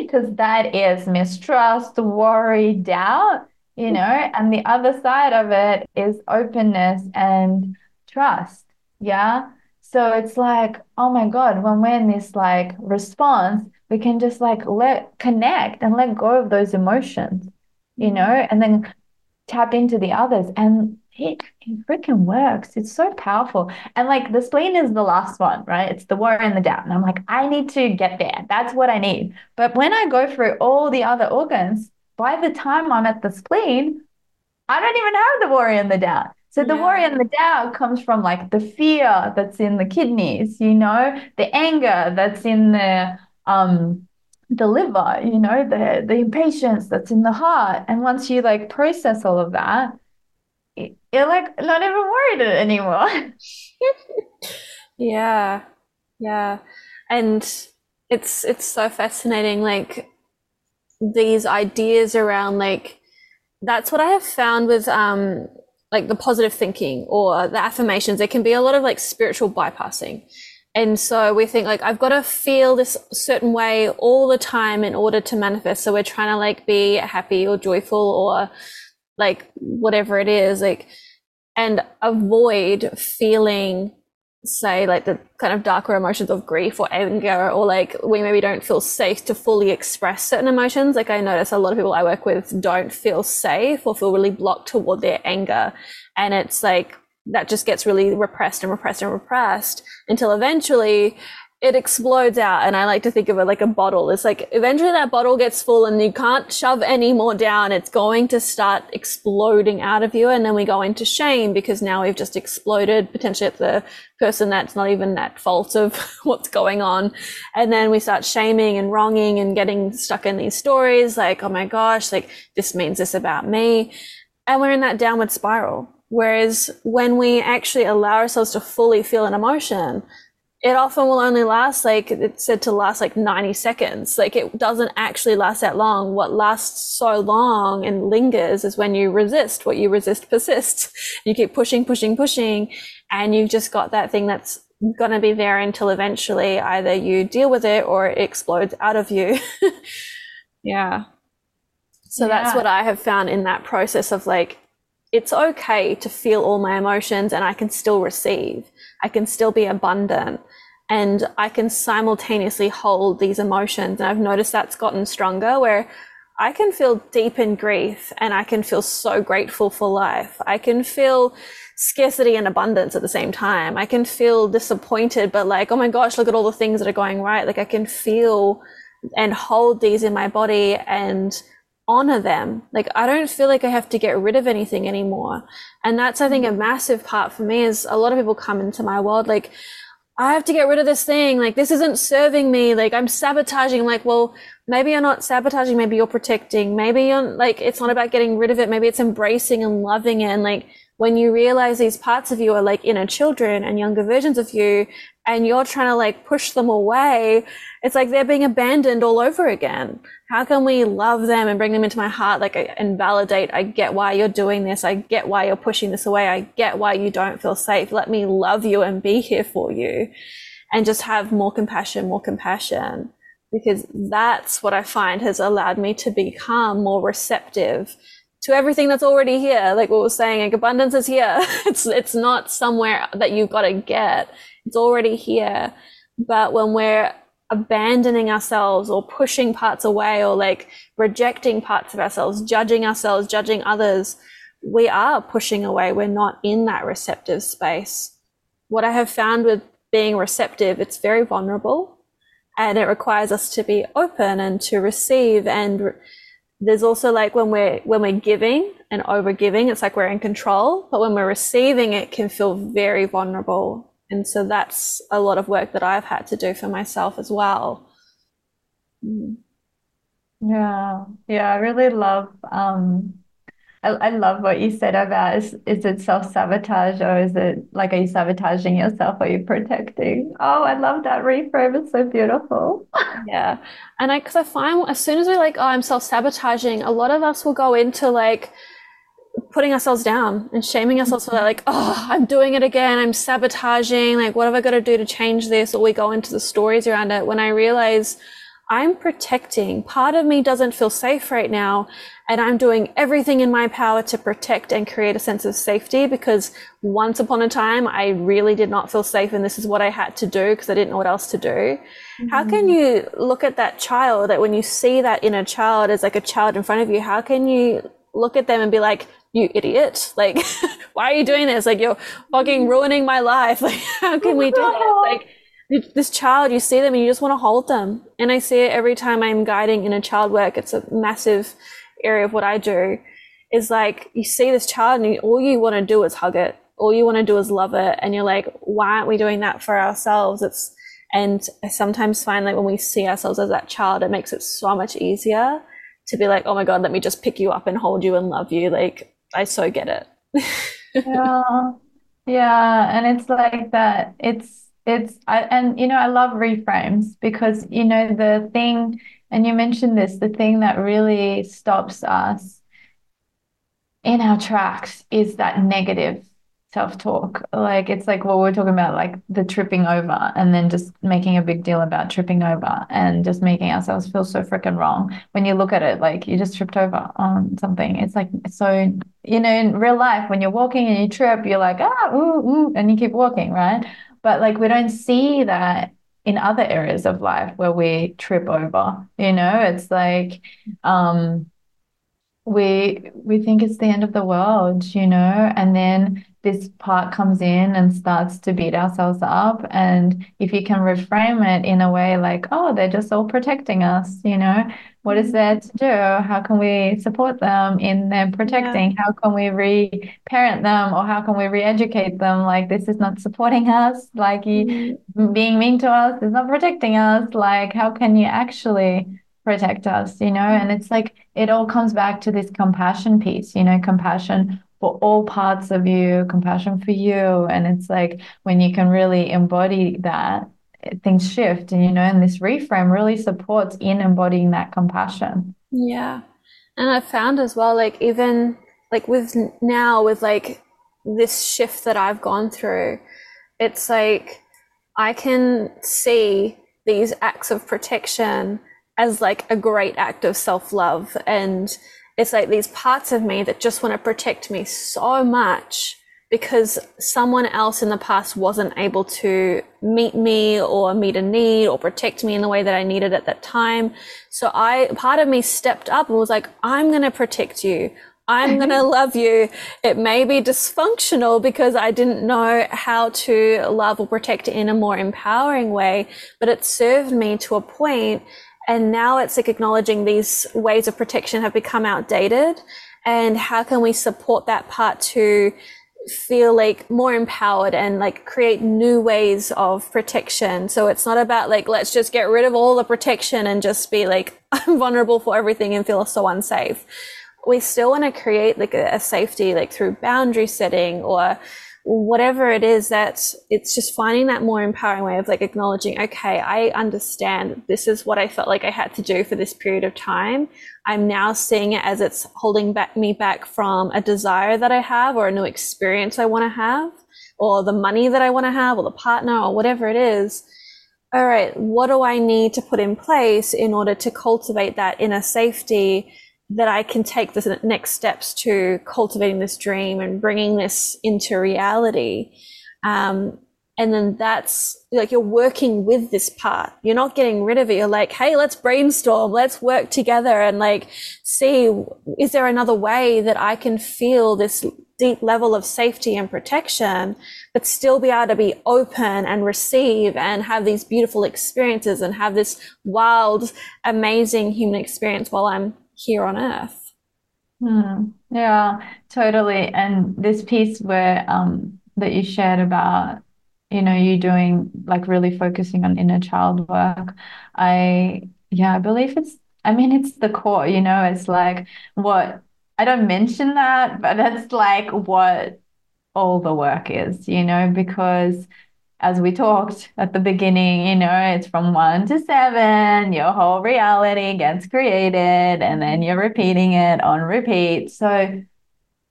because that is mistrust, worry, doubt, you know, and the other side of it is openness and trust. Yeah. So it's like, oh my God, when we're in this like response, we can just like let connect and let go of those emotions, you know, and then tap into the others. And it, it freaking works. It's so powerful. And like the spleen is the last one, right? It's the worry and the doubt. And I'm like, I need to get there. That's what I need. But when I go through all the other organs, by the time I'm at the spleen, I don't even have the worry and the doubt. So the yeah. worry and the doubt comes from like the fear that's in the kidneys, you know, the anger that's in the um, the liver, you know, the the impatience that's in the heart. And once you like process all of that, you're like not even worried anymore. yeah, yeah, and it's it's so fascinating. Like these ideas around like that's what I have found with um. like the positive thinking or the affirmations. There can be a lot of like spiritual bypassing. And so we think like, I've got to feel this certain way all the time in order to manifest. So we're trying to like be happy or joyful or like whatever it is, like, and avoid feeling, say, like the kind of darker emotions of grief or anger, or like we maybe don't feel safe to fully express certain emotions. Like I notice a lot of people I work with don't feel safe or feel really blocked toward their anger, and it's like that just gets really repressed and repressed and repressed until eventually it explodes out. And I like to think of it like a bottle. It's like eventually that bottle gets full and you can't shove any more down. It's going to start exploding out of you. And then we go into shame because now we've just exploded potentially at the person that's not even at fault of what's going on. And then we start shaming and wronging and getting stuck in these stories like, oh my gosh, like this means this about me. And we're in that downward spiral. Whereas when we actually allow ourselves to fully feel an emotion, it often will only last, like it's said to last like ninety seconds. Like it doesn't actually last that long. What lasts so long and lingers is when you resist. What you resist persists. You keep pushing, pushing, pushing, and you've just got that thing that's going to be there until eventually either you deal with it or it explodes out of you. yeah. So yeah. That's what I have found in that process of like, it's okay to feel all my emotions and I can still receive. I can still be abundant and I can simultaneously hold these emotions. And I've noticed that's gotten stronger where I can feel deep in grief and I can feel so grateful for life. I can feel scarcity and abundance at the same time. I can feel disappointed, but like, oh my gosh, look at all the things that are going right. Like I can feel and hold these in my body and honor them. Like I don't feel like I have to get rid of anything anymore. And that's, I think, a massive part for me is a lot of people come into my world like, I have to get rid of this thing. Like this isn't serving me. Like I'm sabotaging. Like, well, maybe you're not sabotaging. Maybe you're protecting. Maybe you're like, it's not about getting rid of it. Maybe it's embracing and loving it. And like when you realize these parts of you are like inner children and younger versions of you, and you're trying to like push them away, it's like they're being abandoned all over again. How can we love them and bring them into my heart? Like, and validate, I get why you're doing this. I get why you're pushing this away. I get why you don't feel safe. Let me love you and be here for you, and just have more compassion, more compassion, because that's what I find has allowed me to become more receptive to everything that's already here. Like what we're saying, like abundance is here. It's, it's not somewhere that you've got to get. It's already here. But when we're abandoning ourselves or pushing parts away or like rejecting parts of ourselves, judging ourselves, judging others, we are pushing away. We're not in that receptive space. What I have found with being receptive, it's very vulnerable and it requires us to be open and to receive. And re- there's also like when we're when we're giving and over giving, it's like we're in control. But when we're receiving, it can feel very vulnerable. And so that's a lot of work that I've had to do for myself as well. Yeah. Yeah. I really love um, I, I love what you said about is, is it self-sabotage, or is it like, are you sabotaging yourself, or are you protecting? Oh, I love that reframe. It's so beautiful. Yeah. And I, because I find as soon as we're like, oh, I'm self-sabotaging, a lot of us will go into like putting ourselves down and shaming ourselves for that, like, oh, I'm doing it again, I'm sabotaging, like, what have I got to do to change this? Or we go into the stories around it, when I realize I'm protecting. Part of me doesn't feel safe right now, and I'm doing everything in my power to protect and create a sense of safety, because once upon a time I really did not feel safe, and this is what I had to do because I didn't know what else to do. Mm-hmm. How can you look at that child, that when you see that inner child as like a child in front of you, how can you look at them and be like, you idiot, like, why are you doing this? Like, you're fucking ruining my life. Like, how can we do that? Like, this child, you see them and you just want to hold them. And I see it every time I'm guiding in a child work. It's a massive area of what I do, is like, you see this child and you, all you want to do is hug it, all you want to do is love it, and you're like, why aren't we doing that for ourselves? It's, and I sometimes find like when we see ourselves as that child, it makes it so much easier to be like, oh my god, let me just pick you up and hold you and love you. Like, I so get it. yeah yeah and it's like that. It's It's, I, and, you know, I love reframes, because, you know, the thing, and you mentioned this, the thing that really stops us in our tracks is that negative self-talk. Like, it's like what we're talking about, like the tripping over, and then just making a big deal about tripping over and just making ourselves feel so freaking wrong. When you look at it, like, you just tripped over on something. It's like, so, you know, in real life, when you're walking and you trip, you're like, ah, ooh, ooh, and you keep walking, right? But like, we don't see that in other areas of life where we trip over, you know, it's like, um, we, we think it's the end of the world, you know, and then this part comes in and starts to beat ourselves up. And if you can reframe it in a way like, oh, they're just all protecting us, you know, what is there to do? How can we support them in their protecting? Yeah. How can we re-parent them, or how can we re-educate them? Like, this is not supporting us. Like, you, being mean to us is not protecting us. Like, how can you actually protect us, you know? And it's like, it all comes back to this compassion piece, you know, compassion for all parts of you, compassion for you. And it's like, when you can really embody that, things shift, and, you know, and this reframe really supports in embodying that compassion. Yeah. And I found as well, like, even like with now, with like this shift that I've gone through, it's like, I can see these acts of protection as like a great act of self-love. And it's like these parts of me that just want to protect me so much because someone else in the past wasn't able to meet me or meet a need or protect me in the way that I needed at that time. So I, part of me stepped up and was like, I'm going to protect you. I'm going to love you. It may be dysfunctional because I didn't know how to love or protect in a more empowering way, but it served me to a point. And now it's like acknowledging these ways of protection have become outdated, and how can we support that part to feel like more empowered and like create new ways of protection. So it's not about like, let's just get rid of all the protection and just be like, I'm vulnerable for everything and feel so unsafe. We still want to create like a, a safety, like through boundary setting or whatever it is, that it's just finding that more empowering way of like acknowledging, okay, I understand this is what I felt like I had to do for this period of time. I'm now seeing it as it's holding back me back from a desire that I have, or a new experience I want to have, or the money that I want to have, or the partner, or whatever it is. All right, what do I need to put in place in order to cultivate that inner safety that I can take the next steps to cultivating this dream and bringing this into reality? Um, and then that's like, you're working with this part. You're not getting rid of it. You're like, hey, let's brainstorm, let's work together and like, see, is there another way that I can feel this deep level of safety and protection, but still be able to be open and receive and have these beautiful experiences and have this wild, amazing human experience while I'm here on earth. Hmm. Yeah, totally. And this piece where um that you shared about, you know, you doing like really focusing on inner child work, I yeah I believe it's I mean it's the core, you know, it's like what I don't mention that, but that's like what all the work is, you know, because as we talked at the beginning, you know, it's from one to seven, your whole reality gets created and then you're repeating it on repeat. So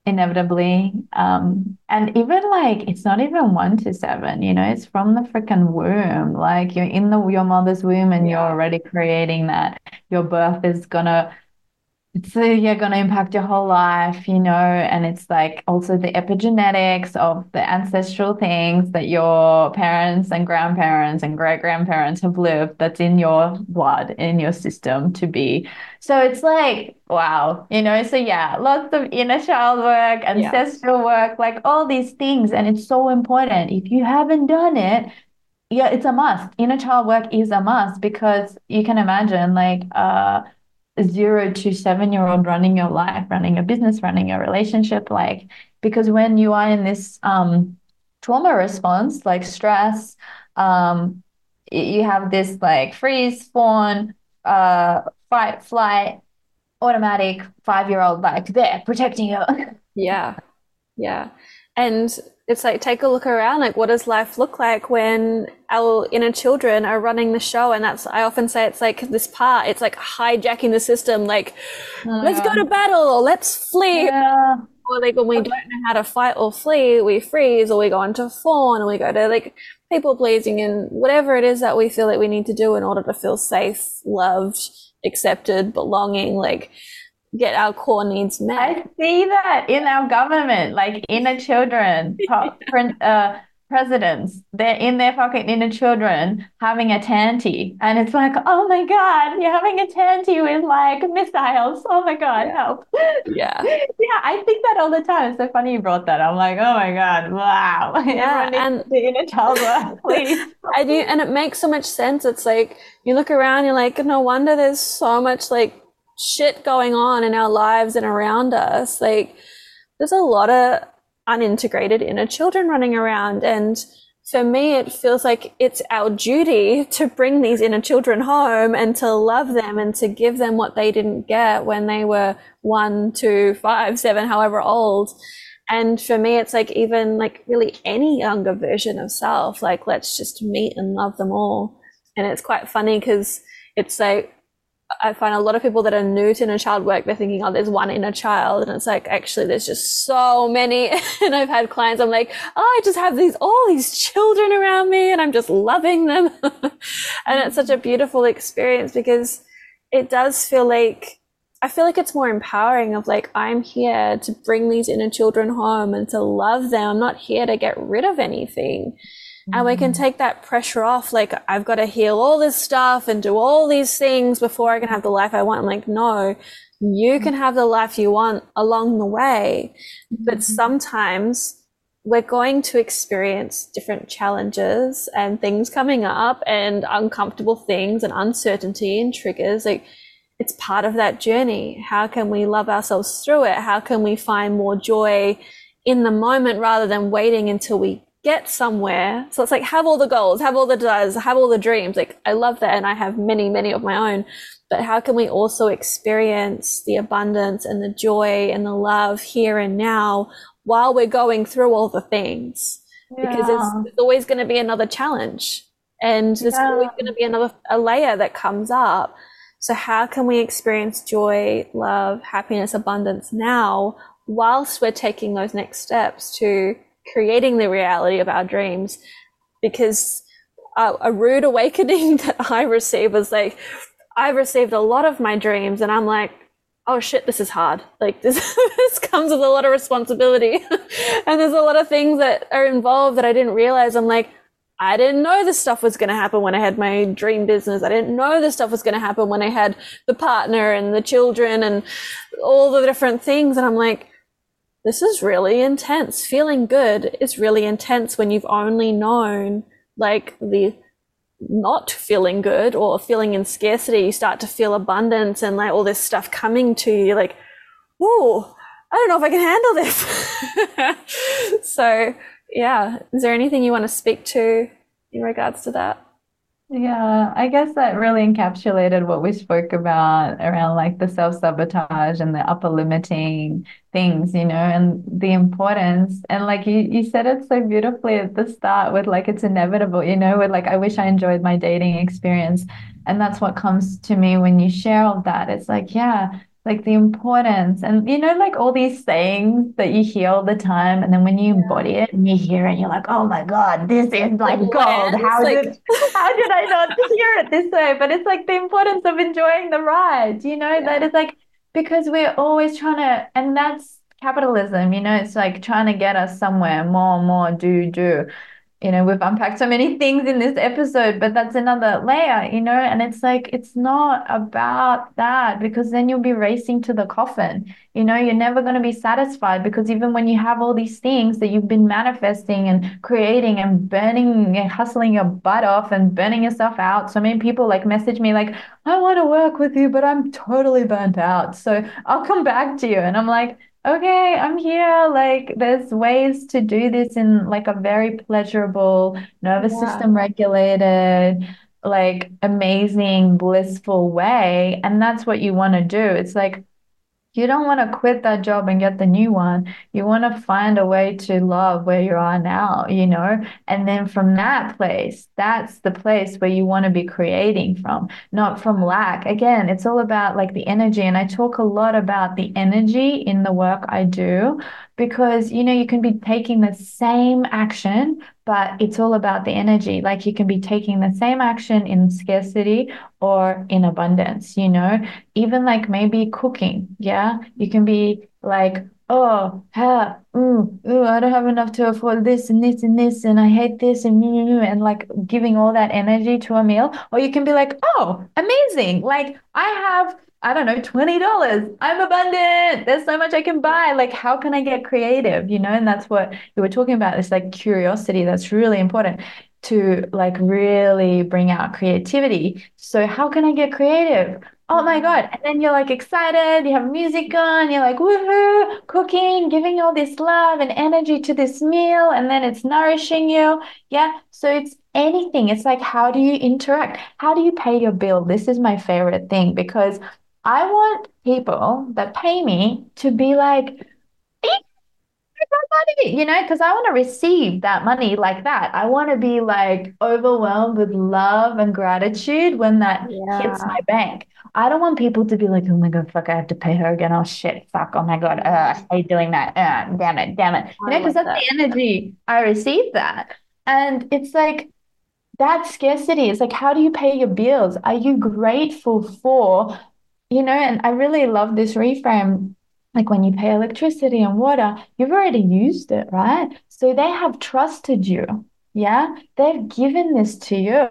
inevitably, um, and even like, it's not even one to seven, you know, it's from the freaking womb. Like you're in the your mother's womb and yeah. you're already creating that. Your birth is gonna, so you're going to impact your whole life, you know, and it's like also the epigenetics of the ancestral things that your parents and grandparents and great-grandparents have lived that's in your blood, in your system to be. So it's like, wow, you know, so yeah, lots of inner child work, ancestral yeah. work, like all these things. And it's so important. If you haven't done it, yeah, it's a must. Inner child work is a must because you can imagine like, uh, zero to seven-year-old running your life, running a business, running a relationship, like, because when you are in this um, trauma response, like stress, um, you have this like freeze, fawn, uh, fight, flight, automatic five-year-old, like there protecting you. yeah. Yeah. And it's like, take a look around, like what does life look like when our inner children are running the show? And that's, I often say it's like this part, it's like hijacking the system, like oh, let's go to battle or let's flee. Yeah. Or like when we don't know how to fight or flee, we freeze or we go into fawn or we go to like people pleasing and whatever it is that we feel like we need to do in order to feel safe, loved, accepted, belonging, like get our core needs met. I see that in our government, like inner children, top print, uh, presidents, they're in their fucking inner children having a tanty. And it's like, oh my God, you're having a tanty with like missiles. Oh my God, yeah. help. Yeah. yeah, I think that all the time. It's so funny you brought that. I'm like, oh my God, wow. Yeah, and the inner child work, please. And, you, and it makes so much sense. It's like, you look around, you're like, no wonder there's so much like shit going on in our lives and around us. Like there's a lot of unintegrated inner children running around, and for me it feels like it's our duty to bring these inner children home and to love them and to give them what they didn't get when they were one, two, five, seven, however old. And for me it's like even like really any younger version of self, like let's just meet and love them all. And it's quite funny because it's like I find a lot of people that are new to inner child work, they're thinking, oh, there's one inner child. And it's like, actually, there's just so many. And I've had clients, I'm like, oh, I just have these, all these children around me and I'm just loving them. And mm-hmm. It's such a beautiful experience because it does feel like, I feel like it's more empowering of like, I'm here to bring these inner children home and to love them. I'm not here to get rid of anything. And we can take that pressure off. Like, I've got to heal all this stuff and do all these things before I can have the life I want. I'm like, no, you can have the life you want along the way. Mm-hmm. But sometimes we're going to experience different challenges and things coming up and uncomfortable things and uncertainty and triggers. Like, it's part of that journey. How can we love ourselves through it? How can we find more joy in the moment rather than waiting until we get somewhere? So it's like, have all the goals, have all the desires, have all the dreams. Like, I love that, and I have many many of my own, but how can we also experience the abundance and the joy and the love here and now while we're going through all the things? Yeah. Because it's, it's always going to be another challenge, and there's yeah. always going to be another a layer that comes up. So how can we experience joy, love, happiness, abundance now whilst we're taking those next steps to creating the reality of our dreams? Because uh, a rude awakening that I received was like, I received a lot of my dreams and I'm like, oh shit, this is hard. Like this, this comes with a lot of responsibility. And there's a lot of things that are involved that I didn't realize. I'm like, I didn't know this stuff was going to happen when I had my dream business. I didn't know this stuff was going to happen when I had the partner and the children and all the different things. And I'm like, this is really intense. Feeling good is really intense when you've only known like the not feeling good or feeling in scarcity. You start to feel abundance and like all this stuff coming to you. You're like, whoa, I don't know if I can handle this. So yeah, is there anything you want to speak to in regards to that? Yeah, I guess that really encapsulated what we spoke about around like the self-sabotage and the upper limiting things, you know, and the importance. And like you, you said it so beautifully at the start with like, it's inevitable, you know, with like, I wish I enjoyed my dating experience. And that's what comes to me when you share all that. It's like, yeah, like the importance and, you know, like all these sayings that you hear all the time. And then when you embody it and you hear it, you're like, oh my God, this is like gold. How like... did how did I not hear it this way? But it's like the importance of enjoying the ride, you know, yeah. that is like, because we're always trying to, and that's capitalism, you know, it's like trying to get us somewhere more, more, do, do. You know, we've unpacked so many things in this episode, but that's another layer, you know, and it's like, it's not about that, because then you'll be racing to the coffin, you know, you're never going to be satisfied, because even when you have all these things that you've been manifesting and creating and burning and hustling your butt off and burning yourself out. So many people like message me like, I want to work with you, but I'm totally burnt out. So I'll come back to you. And I'm like, okay, I'm here. Like there's ways to do this in like a very pleasurable, nervous yeah. system regulated, like amazing, blissful way. And that's what you want to do. It's like, you don't want to quit that job and get the new one. You want to find a way to love where you are now, you know, and then from that place, that's the place where you want to be creating from, not from lack. Again, it's all about like the energy. And I talk a lot about the energy in the work I do, because, you know, you can be taking the same action, but it's all about the energy. Like you can be taking the same action in scarcity or in abundance, you know, even like maybe cooking. Yeah. You can be like, oh, ha, mm, ooh, I don't have enough to afford this and this and this. And I hate this and and like giving all that energy to a meal. Or you can be like, oh, amazing. Like I have, I don't know, twenty dollars. I'm abundant. There's so much I can buy. Like, how can I get creative? You know, and that's what you were talking about. It's like curiosity. That's really important to like really bring out creativity. So how can I get creative? Oh my God. And then you're like excited. You have music on. You're like, woohoo, cooking, giving all this love and energy to this meal. And then it's nourishing you. Yeah. So it's anything. It's like, how do you interact? How do you pay your bill? This is my favorite thing, because I want people that pay me to be like, you know, because I want to receive that money like that. I want to be like overwhelmed with love and gratitude when that yeah. hits my bank. I don't want people to be like, oh my God, fuck, I have to pay her again. Oh shit, fuck, oh my God, uh, I hate doing that. Uh, damn it, damn it. You know, because that's the energy I receive that. And it's like, that scarcity is like, how do you pay your bills? Are you grateful for... You know, and I really love this reframe. Like when you pay electricity and water, you've already used it, right? So they have trusted you. Yeah. They've given this to you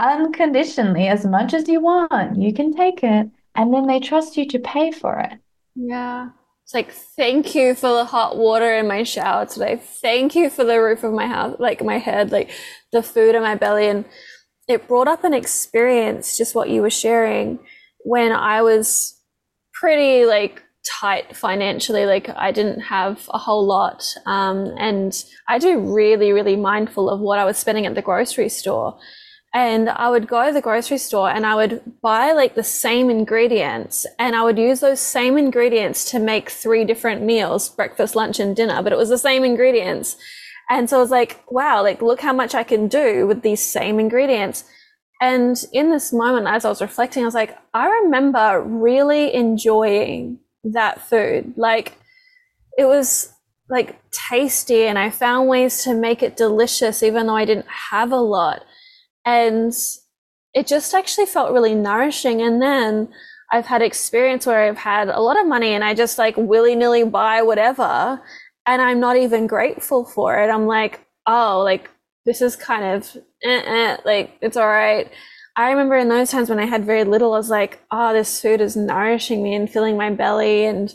unconditionally, as much as you want. You can take it. And then they trust you to pay for it. Yeah. It's like, thank you for the hot water in my shower today. Thank you for the roof of my house, like my head, like the food in my belly. And it brought up an experience, just what you were sharing. When I was pretty like tight financially, like I didn't have a whole lot, um, and I do really, really mindful of what I was spending at the grocery store. And I would go to the grocery store and I would buy like the same ingredients, and I would use those same ingredients to make three different meals, breakfast, lunch, and dinner, but it was the same ingredients. And so I was like, wow, like look how much I can do with these same ingredients. And in this moment, as I was reflecting, I was like, I remember really enjoying that food. Like it was like tasty, and I found ways to make it delicious, even though I didn't have a lot. And it just actually felt really nourishing. And then I've had experience where I've had a lot of money and I just like willy-nilly buy whatever, and I'm not even grateful for it. I'm like, oh, like, this is kind of eh, eh, like, it's all right. I remember in those times when I had very little, I was like, oh, this food is nourishing me and filling my belly. And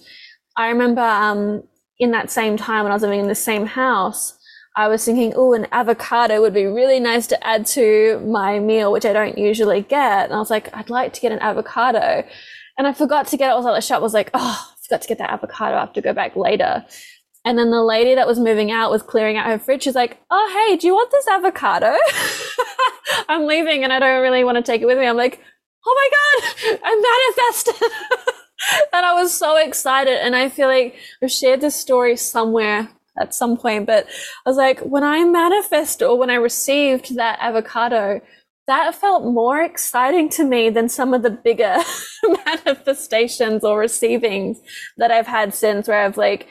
I remember um, in that same time when I was living in the same house, I was thinking, oh, an avocado would be really nice to add to my meal, which I don't usually get. And I was like, I'd like to get an avocado. And I forgot to get it. I was at the shop. I was like, oh, I forgot to get that avocado. I have to go back later. And then the lady that was moving out was clearing out her fridge. She's like, oh, hey, do you want this avocado? I'm leaving and I don't really want to take it with me. I'm like, oh my God, I manifested. And I was so excited. And I feel like I've shared this story somewhere at some point, but I was like, when I manifested or when I received that avocado, that felt more exciting to me than some of the bigger manifestations or receivings that I've had since, where I've like,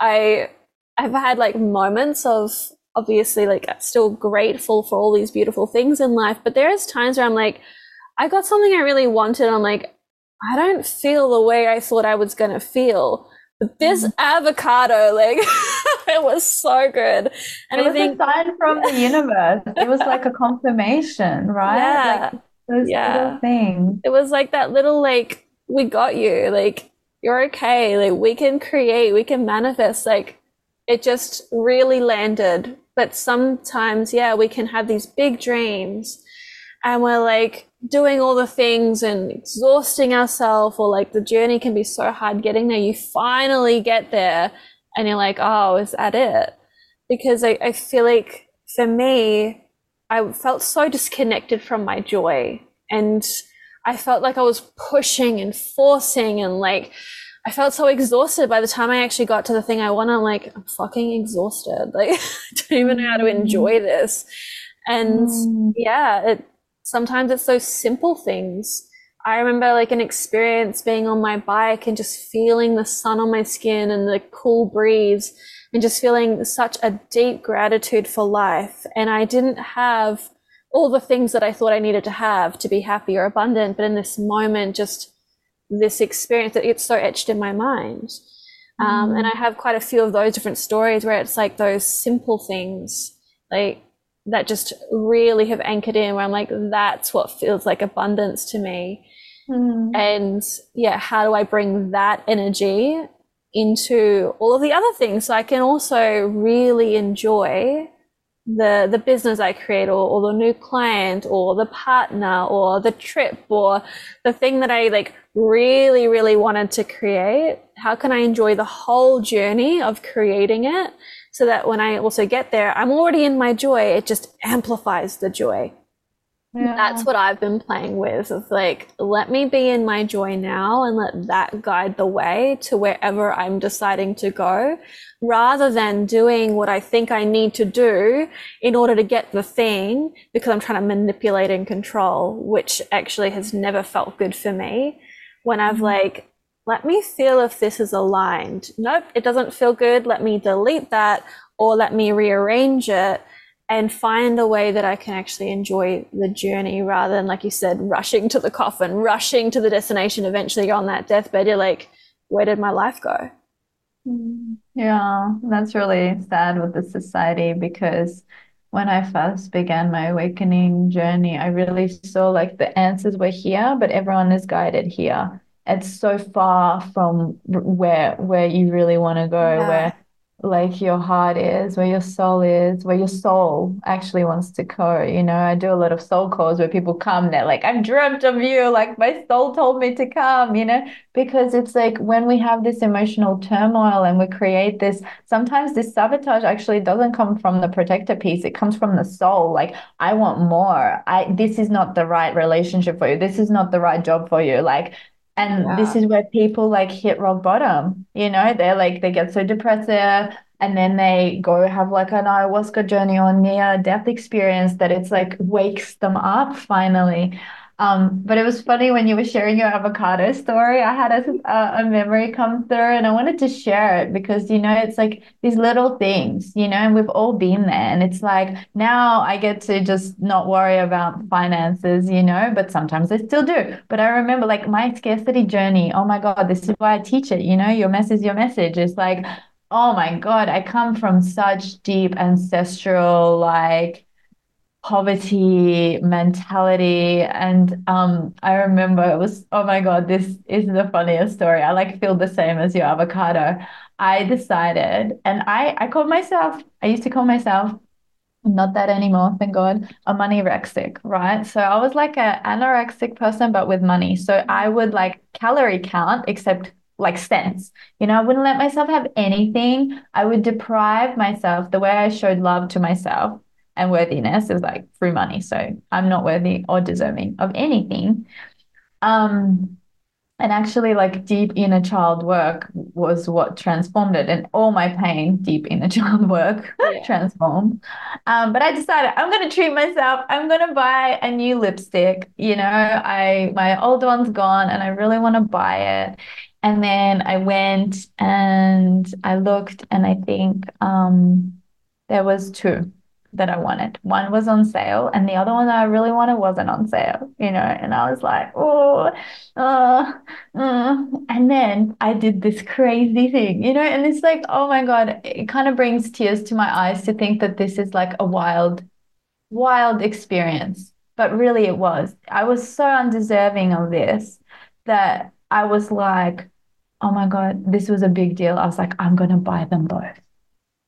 I, I've had like moments of obviously like still grateful for all these beautiful things in life, but there is times where I'm like, I got something I really wanted. And I'm like, I don't feel the way I thought I was going to feel. But this mm. avocado, like, it was so good. And it was I think, a sign from the universe. It was like a confirmation, right? Yeah. Like those yeah. little things. It was like that little, like, we got you. Like, you're okay. Like, we can create. We can manifest. Like, it just really landed. But sometimes, yeah, we can have these big dreams and we're like doing all the things and exhausting ourselves, or like the journey can be so hard getting there. You finally get there and you're like, oh, is that it? Because I, I feel like for me, I felt so disconnected from my joy, and I felt like I was pushing and forcing, and like I felt so exhausted by the time I actually got to the thing I want. I'm like, I'm fucking exhausted. Like, I don't even know how to enjoy this. And mm. yeah, it sometimes it's those simple things. I remember like an experience being on my bike and just feeling the sun on my skin and the cool breeze and just feeling such a deep gratitude for life. And I didn't have all the things that I thought I needed to have to be happy or abundant, but in this moment, just this experience that it's so etched in my mind. Mm. Um, and I have quite a few of those different stories where it's like those simple things, like, that just really have anchored in, where I'm like, that's what feels like abundance to me. Mm. And yeah, how do I bring that energy into all of the other things so I can also really enjoy the the business I create, or, or the new client, or the partner, or the trip, or the thing that I like really, really wanted to create? How can I enjoy the whole journey of creating it, so that when I also get there, I'm already in my joy. It just amplifies the joy. Yeah. That's what I've been playing with. It's like, let me be in my joy now and let that guide the way to wherever I'm deciding to go, rather than doing what I think I need to do in order to get the thing, because I'm trying to manipulate and control, which actually has never felt good for me. When I've like, let me feel if this is aligned. Nope, it doesn't feel good. Let me delete that, or let me rearrange it and find a way that I can actually enjoy the journey, rather than, like you said, rushing to the coffin, rushing to the destination. Eventually you're on that deathbed. You're like, where did my life go? Yeah, that's really sad with the society, because when I first began my awakening journey, I really saw like the answers were here, but everyone is guided here. It's so far from where where you really want to go, yeah. where like your heart is, where your soul is, where your soul actually wants to go. You know, I do a lot of soul calls where people come and they're like, I've dreamt of you, like my soul told me to come, you know, because it's like when we have this emotional turmoil and we create this, sometimes this sabotage actually doesn't come from the protector piece. It comes from the soul. Like, I want more. I, this is not the right relationship for you. This is not the right job for you. Like, And yeah. this is where people like hit rock bottom, you know, they're like, they get so depressive, and then they go have like an ayahuasca journey or near death experience that it's like wakes them up finally. Um, but it was funny when you were sharing your avocado story, I had a, a, a memory come through, and I wanted to share it because, you know, it's like these little things, you know, and we've all been there, and it's like, now I get to just not worry about finances, you know, but sometimes I still do. But I remember like my scarcity journey. Oh my God, this is why I teach it. You know, your mess is your message. It's like, oh my God, I come from such deep ancestral, like, poverty mentality, and um I remember it was, oh my God, this is the funniest story. I like feel the same as your avocado. I decided, and I I called myself, I used to call myself, not that anymore, thank God, a money anorexic, right? So I was like an anorexic person but with money. So I would like calorie count except like sense, you know, I wouldn't let myself have anything. I would deprive myself the way I showed love to myself. and worthiness is like through money. So I'm not worthy or deserving of anything. Um, and actually like deep inner child work was what transformed it, and all my pain, deep inner child work yeah. transformed. Um, but I decided I'm going to treat myself. I'm going to buy a new lipstick. You know, I, my old one's gone and I really want to buy it. And then I went and I looked, and I think um, there was two that I wanted. One was on sale and the other one that I really wanted wasn't on sale, you know, and I was like, oh, uh, uh. And then I did this crazy thing, you know, and it's like, oh my God, it kind of brings tears to my eyes to think that this is like a wild, wild experience. But really it was. I was so undeserving of this that I was like, oh my God, this was a big deal. I was like, I'm going to buy them both.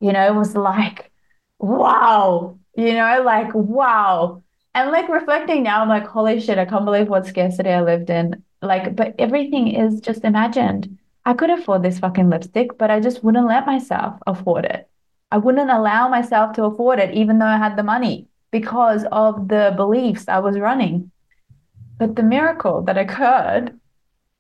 You know, it was like, wow, you know, like, wow. And like reflecting now, I'm like, holy shit, I can't believe what scarcity I lived in. Like, but everything is just imagined. I could afford this fucking lipstick, but I just wouldn't let myself afford it. I wouldn't allow myself to afford it, even though I had the money, because of the beliefs I was running. But the miracle that occurred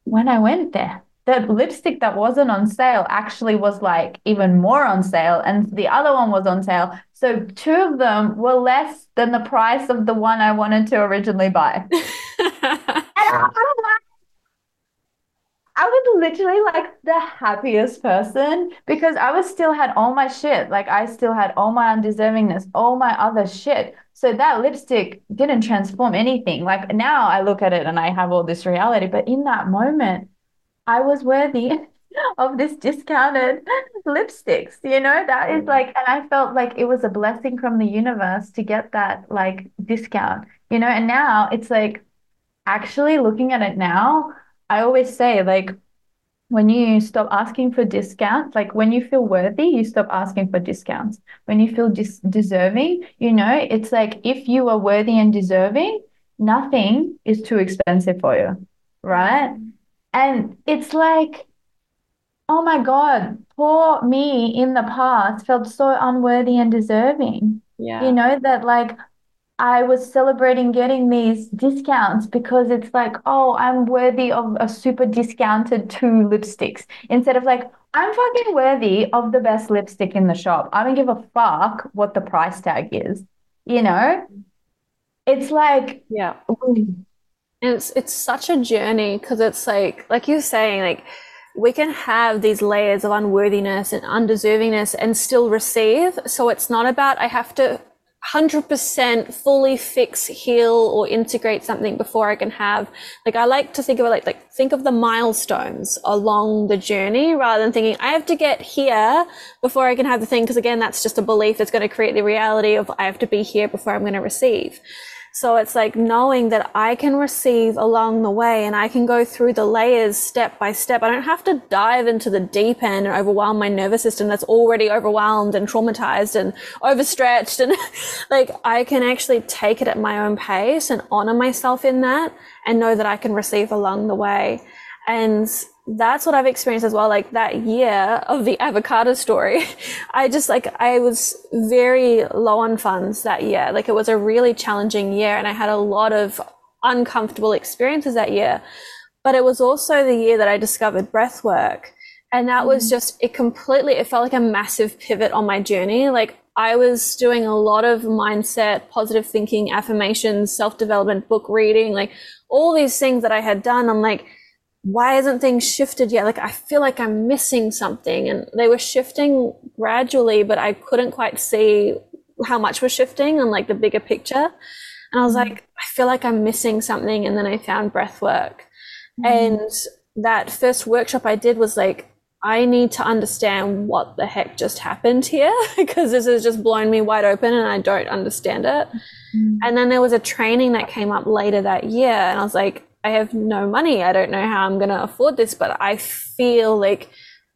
when I went there, the lipstick that wasn't on sale actually was like even more on sale, and the other one was on sale. So two of them were less than the price of the one I wanted to originally buy. And I, I was literally like the happiest person, because I was still had all my shit. Like I still had all my undeservingness, all my other shit. So that lipstick didn't transform anything. Like now I look at it and I have all this reality, but in that moment, I was worthy of this discounted lipsticks, you know, that is like, and I felt like it was a blessing from the universe to get that like discount, you know, and now it's like, actually looking at it now, I always say like, when you stop asking for discounts, like when you feel worthy, you stop asking for discounts. When you feel dis- deserving, you know, it's like if you are worthy and deserving, nothing is too expensive for you, right? And it's like, oh my God, poor me in the past felt so unworthy and deserving. Yeah. You know, that like I was celebrating getting these discounts because it's like, oh, I'm worthy of a super discounted two lipsticks, instead of like, I'm fucking worthy of the best lipstick in the shop. I don't give a fuck what the price tag is, you know? It's like, yeah. And it's, it's such a journey, because it's like, like you're saying, like we can have these layers of unworthiness and undeservingness and still receive. So it's not about, I have to one hundred percent fully fix, heal, or integrate something before I can have, like I like to think of it like, like think of the milestones along the journey, rather than thinking I have to get here before I can have the thing, because again that's just a belief that's going to create the reality of I have to be here before I'm going to receive. So it's like knowing that I can receive along the way, and I can go through the layers step by step. I don't have to dive into the deep end and overwhelm my nervous system that's already overwhelmed and traumatized and overstretched. And like I can actually take it at my own pace and honor myself in that, and know that I can receive along the way. And that's what I've experienced as well. Like that year of the avocado story, I just like, I was very low on funds that year. Like it was a really challenging year, and I had a lot of uncomfortable experiences that year, but it was also the year that I discovered breath work. And that was just, it completely, it felt like a massive pivot on my journey. Like I was doing a lot of mindset, positive thinking, affirmations, self-development, book reading, like all these things that I had done. I'm like, why isn't things shifted yet? Like, I feel like I'm missing something. And they were shifting gradually, but I couldn't quite see how much was shifting and like the bigger picture. And I was like, I feel like I'm missing something. And then I found breath work. Mm-hmm. And that first workshop I did was like, I need to understand what the heck just happened here, because this has just blown me wide open and I don't understand it. Mm-hmm. And then there was a training that came up later that year, and I was like, I have no money. I don't know how I'm going to afford this, but I feel like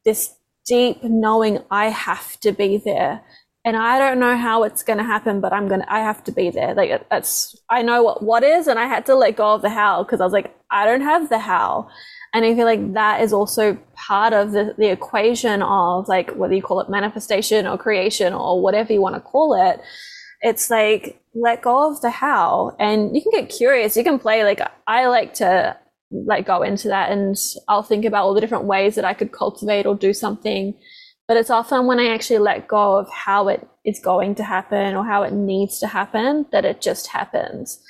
this deep knowing I have to be there, and I don't know how it's going to happen, but I'm going to, I have to be there. Like that's, I know what, what is, and I had to let go of the how, because I was like, I don't have the how. And I feel like that is also part of the, the equation of like, whether you call it manifestation or creation or whatever you want to call it, it's like, let go of the how, and you can get curious. You can play. Like, I like to like go into that, and I'll think about all the different ways that I could cultivate or do something. But it's often when I actually let go of how it is going to happen or how it needs to happen, that it just happens.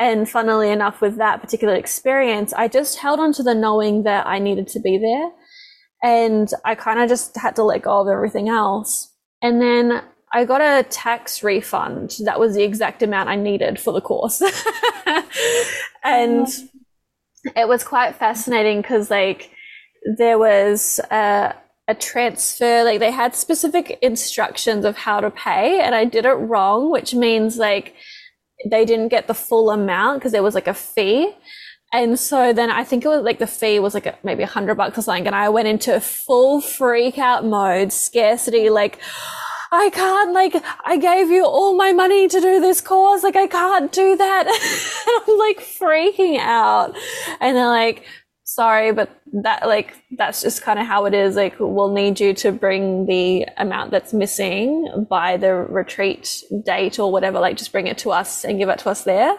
And funnily enough, with that particular experience, I just held on to the knowing that I needed to be there. And I kind of just had to let go of everything else. And then I got a tax refund. That was the exact amount I needed for the course. And it was quite fascinating because, like, there was a, a transfer, like they had specific instructions of how to pay, and I did it wrong, which means like they didn't get the full amount because there was like a fee. And so then I think it was like the fee was like maybe a hundred bucks or something. And I went into full freak out mode, scarcity, like, I can't, like, I gave you all my money to do this course. Like, I can't do that. I'm like freaking out. And they're like, sorry, but that, like, that's just kind of how it is. Like, we'll need you to bring the amount that's missing by the retreat date or whatever. Like, just bring it to us and give it to us there.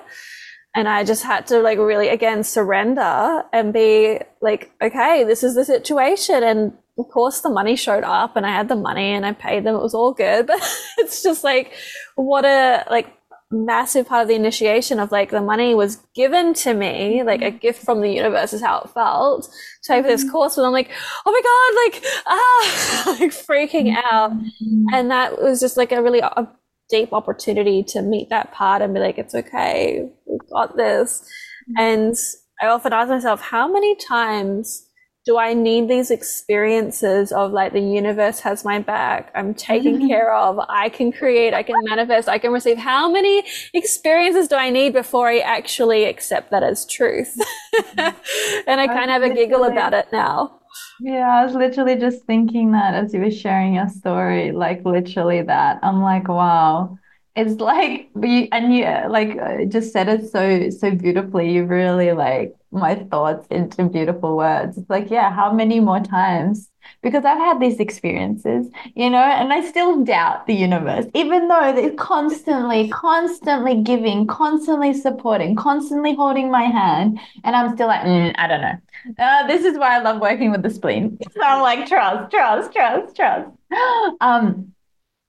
And I just had to, like, really, again, surrender and be like, okay, this is the situation. And of course the money showed up and I had the money and I paid them. It was all good. But it's just like, what a, like, massive part of the initiation of, like, the money was given to me, like a gift from the universe is how it felt to pay for this course. And I'm like, oh my God, like, ah, like freaking out. And that was just like a really a deep opportunity to meet that part and be like, it's okay, we've got this. And I often ask myself, how many times do I need these experiences of, like, the universe has my back, I'm taken care of, I can create, I can manifest, I can receive? How many experiences do I need before I actually accept that as truth? And I kind of have a giggle about it now. Yeah, I was literally just thinking that as you were sharing your story, like literally that. I'm like, wow. It's like, and you like just said it so, so beautifully. You really, like, my thoughts into beautiful words. It's like, yeah, how many more times? Because I've had these experiences, you know, and I still doubt the universe, even though they're constantly, constantly giving, constantly supporting, constantly holding my hand. And I'm still like, mm, I don't know. Uh, this is why I love working with the spleen. So I'm like, trust, trust, trust, trust. Um,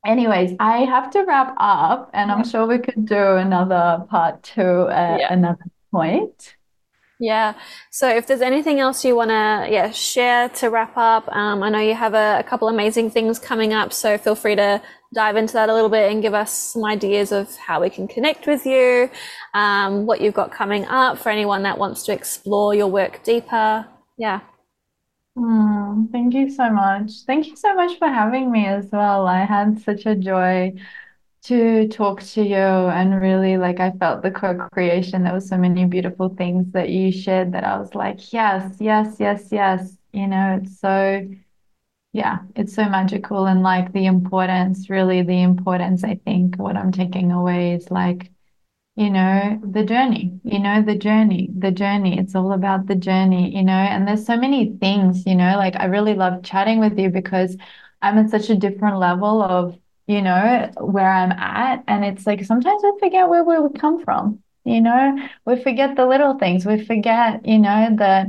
Anyways, I have to wrap up, and I'm sure we could do another part two at yeah. another point. Yeah. So if there's anything else you want to yeah, share to wrap up, um, I know you have a, a couple amazing things coming up, so feel free to dive into that a little bit and give us some ideas of how we can connect with you, um, what you've got coming up for anyone that wants to explore your work deeper. Yeah. Mm, thank you so much. Thank you so much for having me as well. I had such a joy to talk to you, and really, like, I felt the co-creation. There were so many beautiful things that you shared that I was like, yes, yes, yes, yes. You know, it's so, yeah, it's so magical. And, like, the importance, really the importance, I think what I'm taking away is, like, you know, the journey, you know, the journey, the journey, it's all about the journey, you know, and there's so many things, you know, like, I really love chatting with you because I'm at such a different level of, you know, where I'm at. And it's like, sometimes we forget where, where we come from, you know, we forget the little things, we forget, you know, that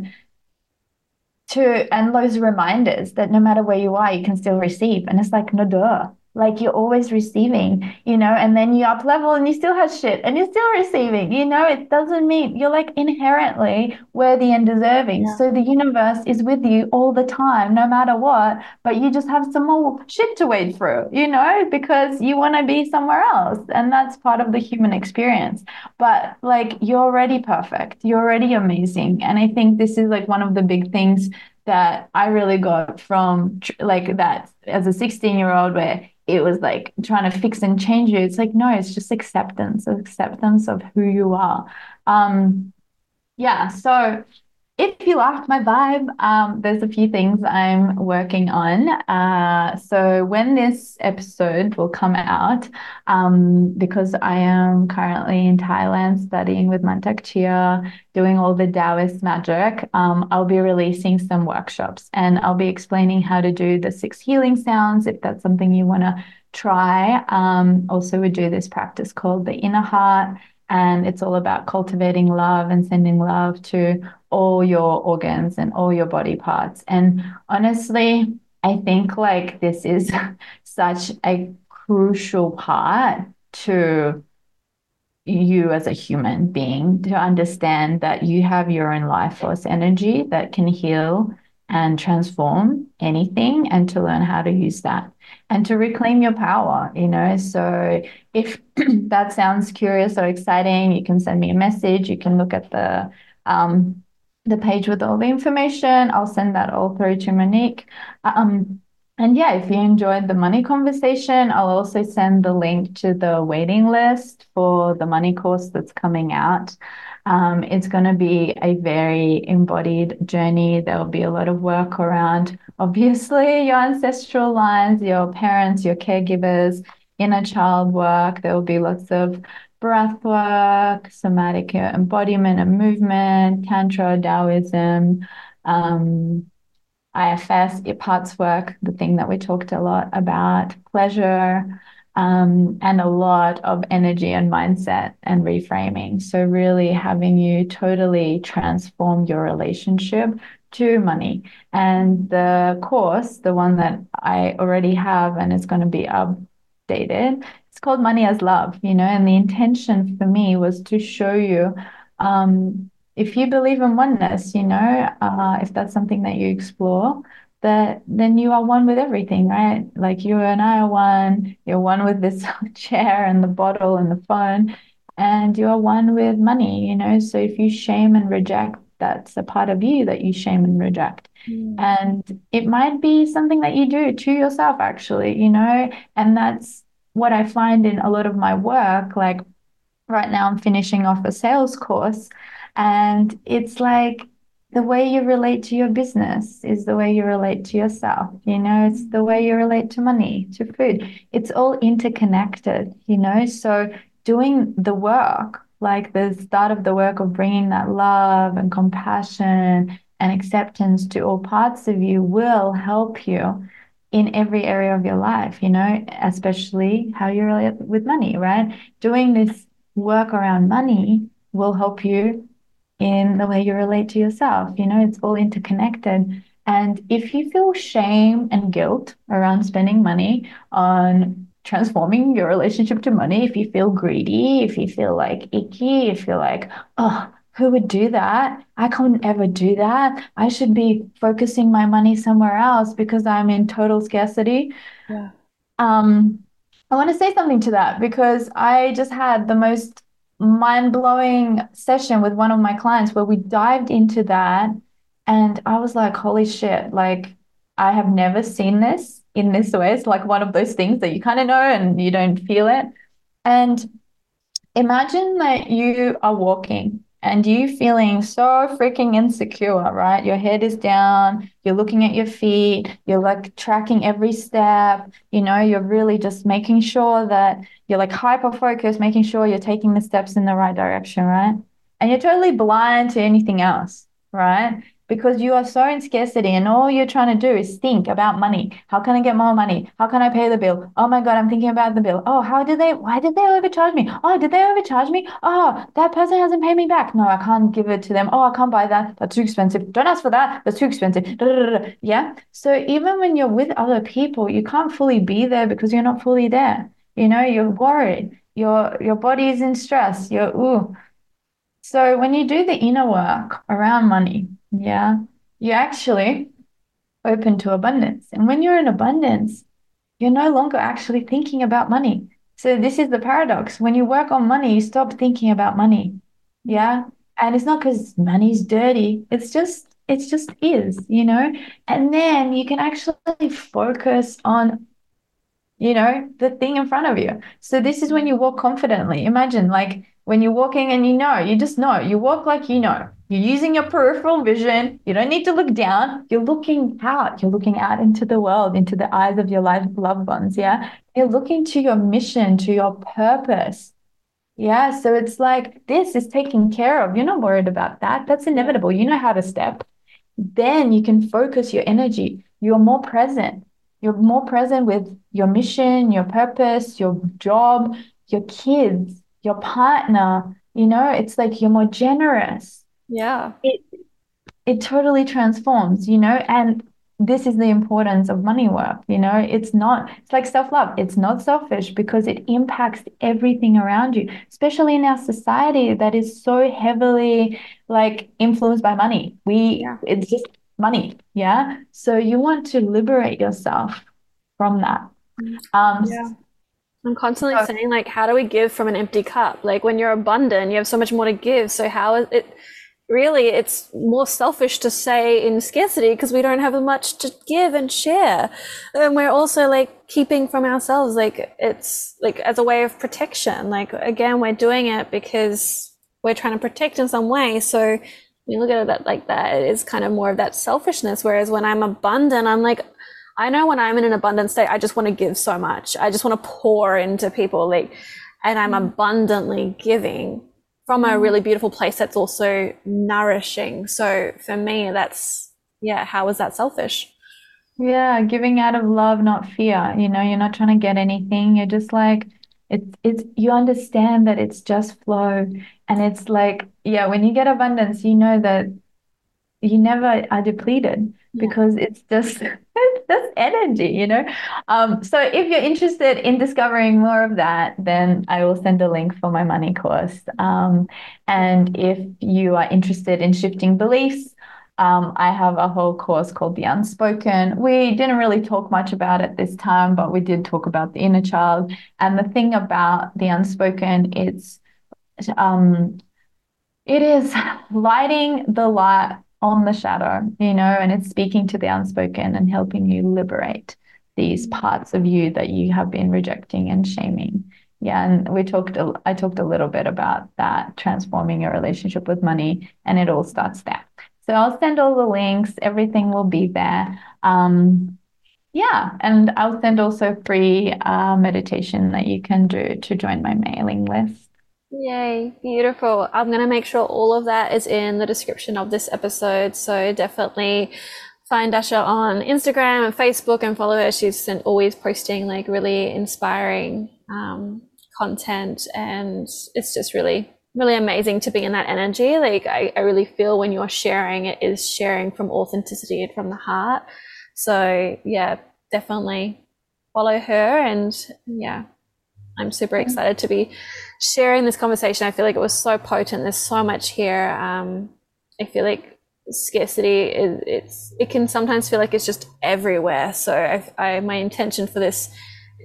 to, and those reminders that no matter where you are, you can still receive. And it's like, no duh. Like, you're always receiving, you know, and then you up level and you still have shit and you're still receiving, you know, it doesn't mean you're, like, inherently worthy and deserving. Yeah. So the universe is with you all the time, no matter what, but you just have some more shit to wade through, you know, because you want to be somewhere else. And that's part of the human experience. But, like, you're already perfect. You're already amazing. And I think this is, like, one of the big things that I really got from, like, that as a sixteen year old, where it was like trying to fix and change you. It's like, no, it's just acceptance, acceptance of who you are. Um, yeah. So if you liked my vibe, um, there's a few things I'm working on. Uh, so when this episode will come out, um, because I am currently in Thailand studying with Mantak Chia, doing all the Taoist magic, um, I'll be releasing some workshops, and I'll be explaining how to do the six healing sounds, if that's something you want to try um, also we do this practice called the inner heart, and it's all about cultivating love and sending love to all your organs and all your body parts. And honestly, I think like this is such a crucial part to you as a human being, to understand that you have your own life force energy that can heal and transform anything, and to learn how to use that and to reclaim your power, you know. So if that sounds curious or exciting, you can send me a message. You can look at the um the page with all the information. I'll send that all through to Monique. Um, and yeah, if you enjoyed the money conversation, I'll also send the link to the waiting list for the money course that's coming out. Um, it's going to be a very embodied journey. There'll be a lot of work around, obviously, your ancestral lines, your parents, your caregivers, inner child work. There will be lots of breath work, somatic embodiment and movement, Tantra, Taoism, um, I F S, parts work, the thing that we talked a lot about, pleasure, um, and a lot of energy and mindset and reframing. So really having you totally transform your relationship to money. And the course, the one that I already have and it's going to be updated, it's called Money as Love, you know, and the intention for me was to show you, um, if you believe in oneness, you know, uh, if that's something that you explore, that then you are one with everything, right? Like you and I are one, you're one with this chair and the bottle and the phone, and you are one with money, you know. So if you shame and reject, that's a part of you that you shame and reject. Mm. And it might be something that you do to yourself, actually, you know, and that's what I find in a lot of my work. Like right now I'm finishing off a sales course, and it's like the way you relate to your business is the way you relate to yourself. You know, it's the way you relate to money, to food. It's all interconnected, you know. So doing the work, like the start of the work of bringing that love and compassion and acceptance to all parts of you, will help you in every area of your life, you know, especially how you relate with money, right? Doing this work around money will help you in the way you relate to yourself. You know, it's all interconnected. And if you feel shame and guilt around spending money, on transforming your relationship to money, if you feel greedy, if you feel like icky, if you're like, oh, who would do that? I can't ever do that. I should be focusing my money somewhere else because I'm in total scarcity. Yeah. Um, I want to say something to that, because I just had the most mind-blowing session with one of my clients where we dived into that. And I was like, holy shit, like I have never seen this in this way. It's like one of those things that you kind of know and you don't feel it. And imagine that you are walking and you feeling so freaking insecure, right? Your head is down, you're looking at your feet, you're like tracking every step, you know, you're really just making sure that you're like hyper-focused, making sure you're taking the steps in the right direction, right? And you're totally blind to anything else, right? Because you are so in scarcity and all you're trying to do is think about money. How can I get more money? How can I pay the bill? Oh my God, I'm thinking about the bill. Oh, how did they, why did they overcharge me? Oh, did they overcharge me? Oh, that person hasn't paid me back. No, I can't give it to them. Oh, I can't buy that. That's too expensive. Don't ask for that. That's too expensive. Da, da, da, da. Yeah. So even when you're with other people, you can't fully be there because you're not fully there. You know, you're worried. Your, your body is in stress. You're, ooh. So when you do the inner work around money, yeah, you're actually open to abundance. And when you're in abundance, you're no longer actually thinking about money. So this is the paradox. When you work on money, you stop thinking about money. Yeah. And it's not because money's dirty. It's just, it's just is, you know, and then you can actually focus on, you know, the thing in front of you. So this is when you walk confidently. Imagine like when you're walking and you know, you just know, you walk like you know. You're using your peripheral vision. You don't need to look down. You're looking out. You're looking out into the world, into the eyes of your life, loved ones, yeah? You're looking to your mission, to your purpose, yeah? So it's like this is taken care of. You're not worried about that. That's inevitable. You know how to step. Then you can focus your energy. You're more present. You're more present with your mission, your purpose, your job, your kids, your partner. You know, it's like you're more generous. Yeah. It it totally transforms, you know, and this is the importance of money work. You know, it's not, it's like self-love. It's not selfish because it impacts everything around you, especially in our society that is so heavily like influenced by money. We, yeah. It's just money. Yeah. So you want to liberate yourself from that. Um, yeah. I'm constantly so, saying like, how do we give from an empty cup? Like when you're abundant, you have so much more to give. So how is it? Really, it's more selfish to say in scarcity because we don't have much to give and share. And we're also like keeping from ourselves, like it's like as a way of protection. Like, again, we're doing it because we're trying to protect in some way. So when you look at it like that, it is kind of more of that selfishness. Whereas when I'm abundant, I'm like, I know when I'm in an abundant state, I just want to give so much. I just want to pour into people, like, and I'm abundantly giving from a really beautiful place that's also nourishing. So for me, that's, yeah, how is that selfish? Yeah, giving out of love, not fear. You know, you're not trying to get anything. You're just like, it's, it's, you understand that it's just flow. And it's like, yeah, when you get abundance, you know that you never are depleted yeah. because it's just, that's energy, you know? Um, so if you're interested in discovering more of that, then I will send a link for my money course. Um, and if you are interested in shifting beliefs, um, I have a whole course called The Unspoken. We didn't really talk much about it this time, but we did talk about the inner child. And the thing about The Unspoken, it's, um, it is lighting the light on the shadow, you know, and it's speaking to the unspoken and helping you liberate these parts of you that you have been rejecting and shaming. Yeah, and we talked, I talked a little bit about that, transforming your relationship with money, and it all starts there. So I'll send all the links, everything will be there. Um, yeah, and I'll send also free uh, meditation that you can do to join my mailing list. Yay, beautiful. I'm going to make sure all of that is in the description of this episode. So definitely find Dasha on Instagram and Facebook and follow her. She's always posting like really inspiring um, content. And it's just really, really amazing to be in that energy. Like I, I really feel when you're sharing, it is sharing from authenticity and from the heart. So yeah, definitely follow her. And yeah, I'm super excited to be sharing this conversation. I feel like it was so potent. There's so much here. Um, I feel like scarcity is, it's, it can sometimes feel like it's just everywhere. So I, I, my intention for this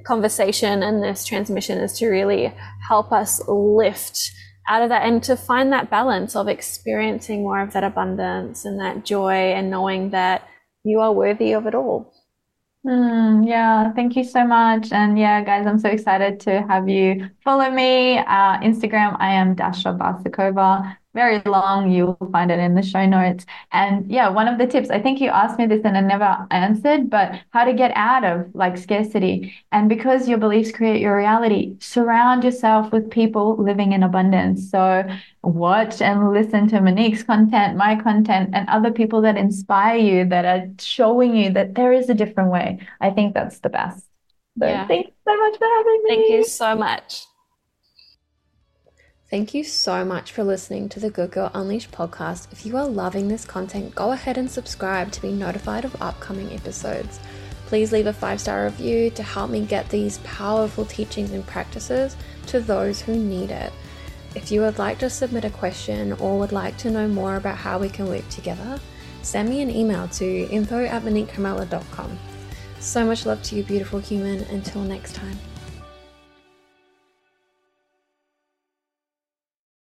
conversation and this transmission is to really help us lift out of that and to find that balance of experiencing more of that abundance and that joy and knowing that you are worthy of it all. Mm, yeah, thank you so much. And yeah, guys, I'm so excited to have you follow me. Uh, Instagram, I am Dasha Barsukova. Very long, you'll find it in the show notes. And yeah, one of the tips, I think you asked me this and I never answered, but how to get out of like scarcity. And because your beliefs create your reality, surround yourself with people living in abundance. So watch and listen to Monique's content, my content, and other people that inspire you, that are showing you that there is a different way. I think that's the best. So yeah. Thanks so much for having me. Thank you so much. Thank you so much for listening to the Good Girl Unleashed podcast. If you are loving this content, go ahead and subscribe to be notified of upcoming episodes. Please leave a five-star review to help me get these powerful teachings and practices to those who need it. If you would like to submit a question or would like to know more about how we can work together, send me an email to info at monique carmela dot com. So much love to you, beautiful human. Until next time.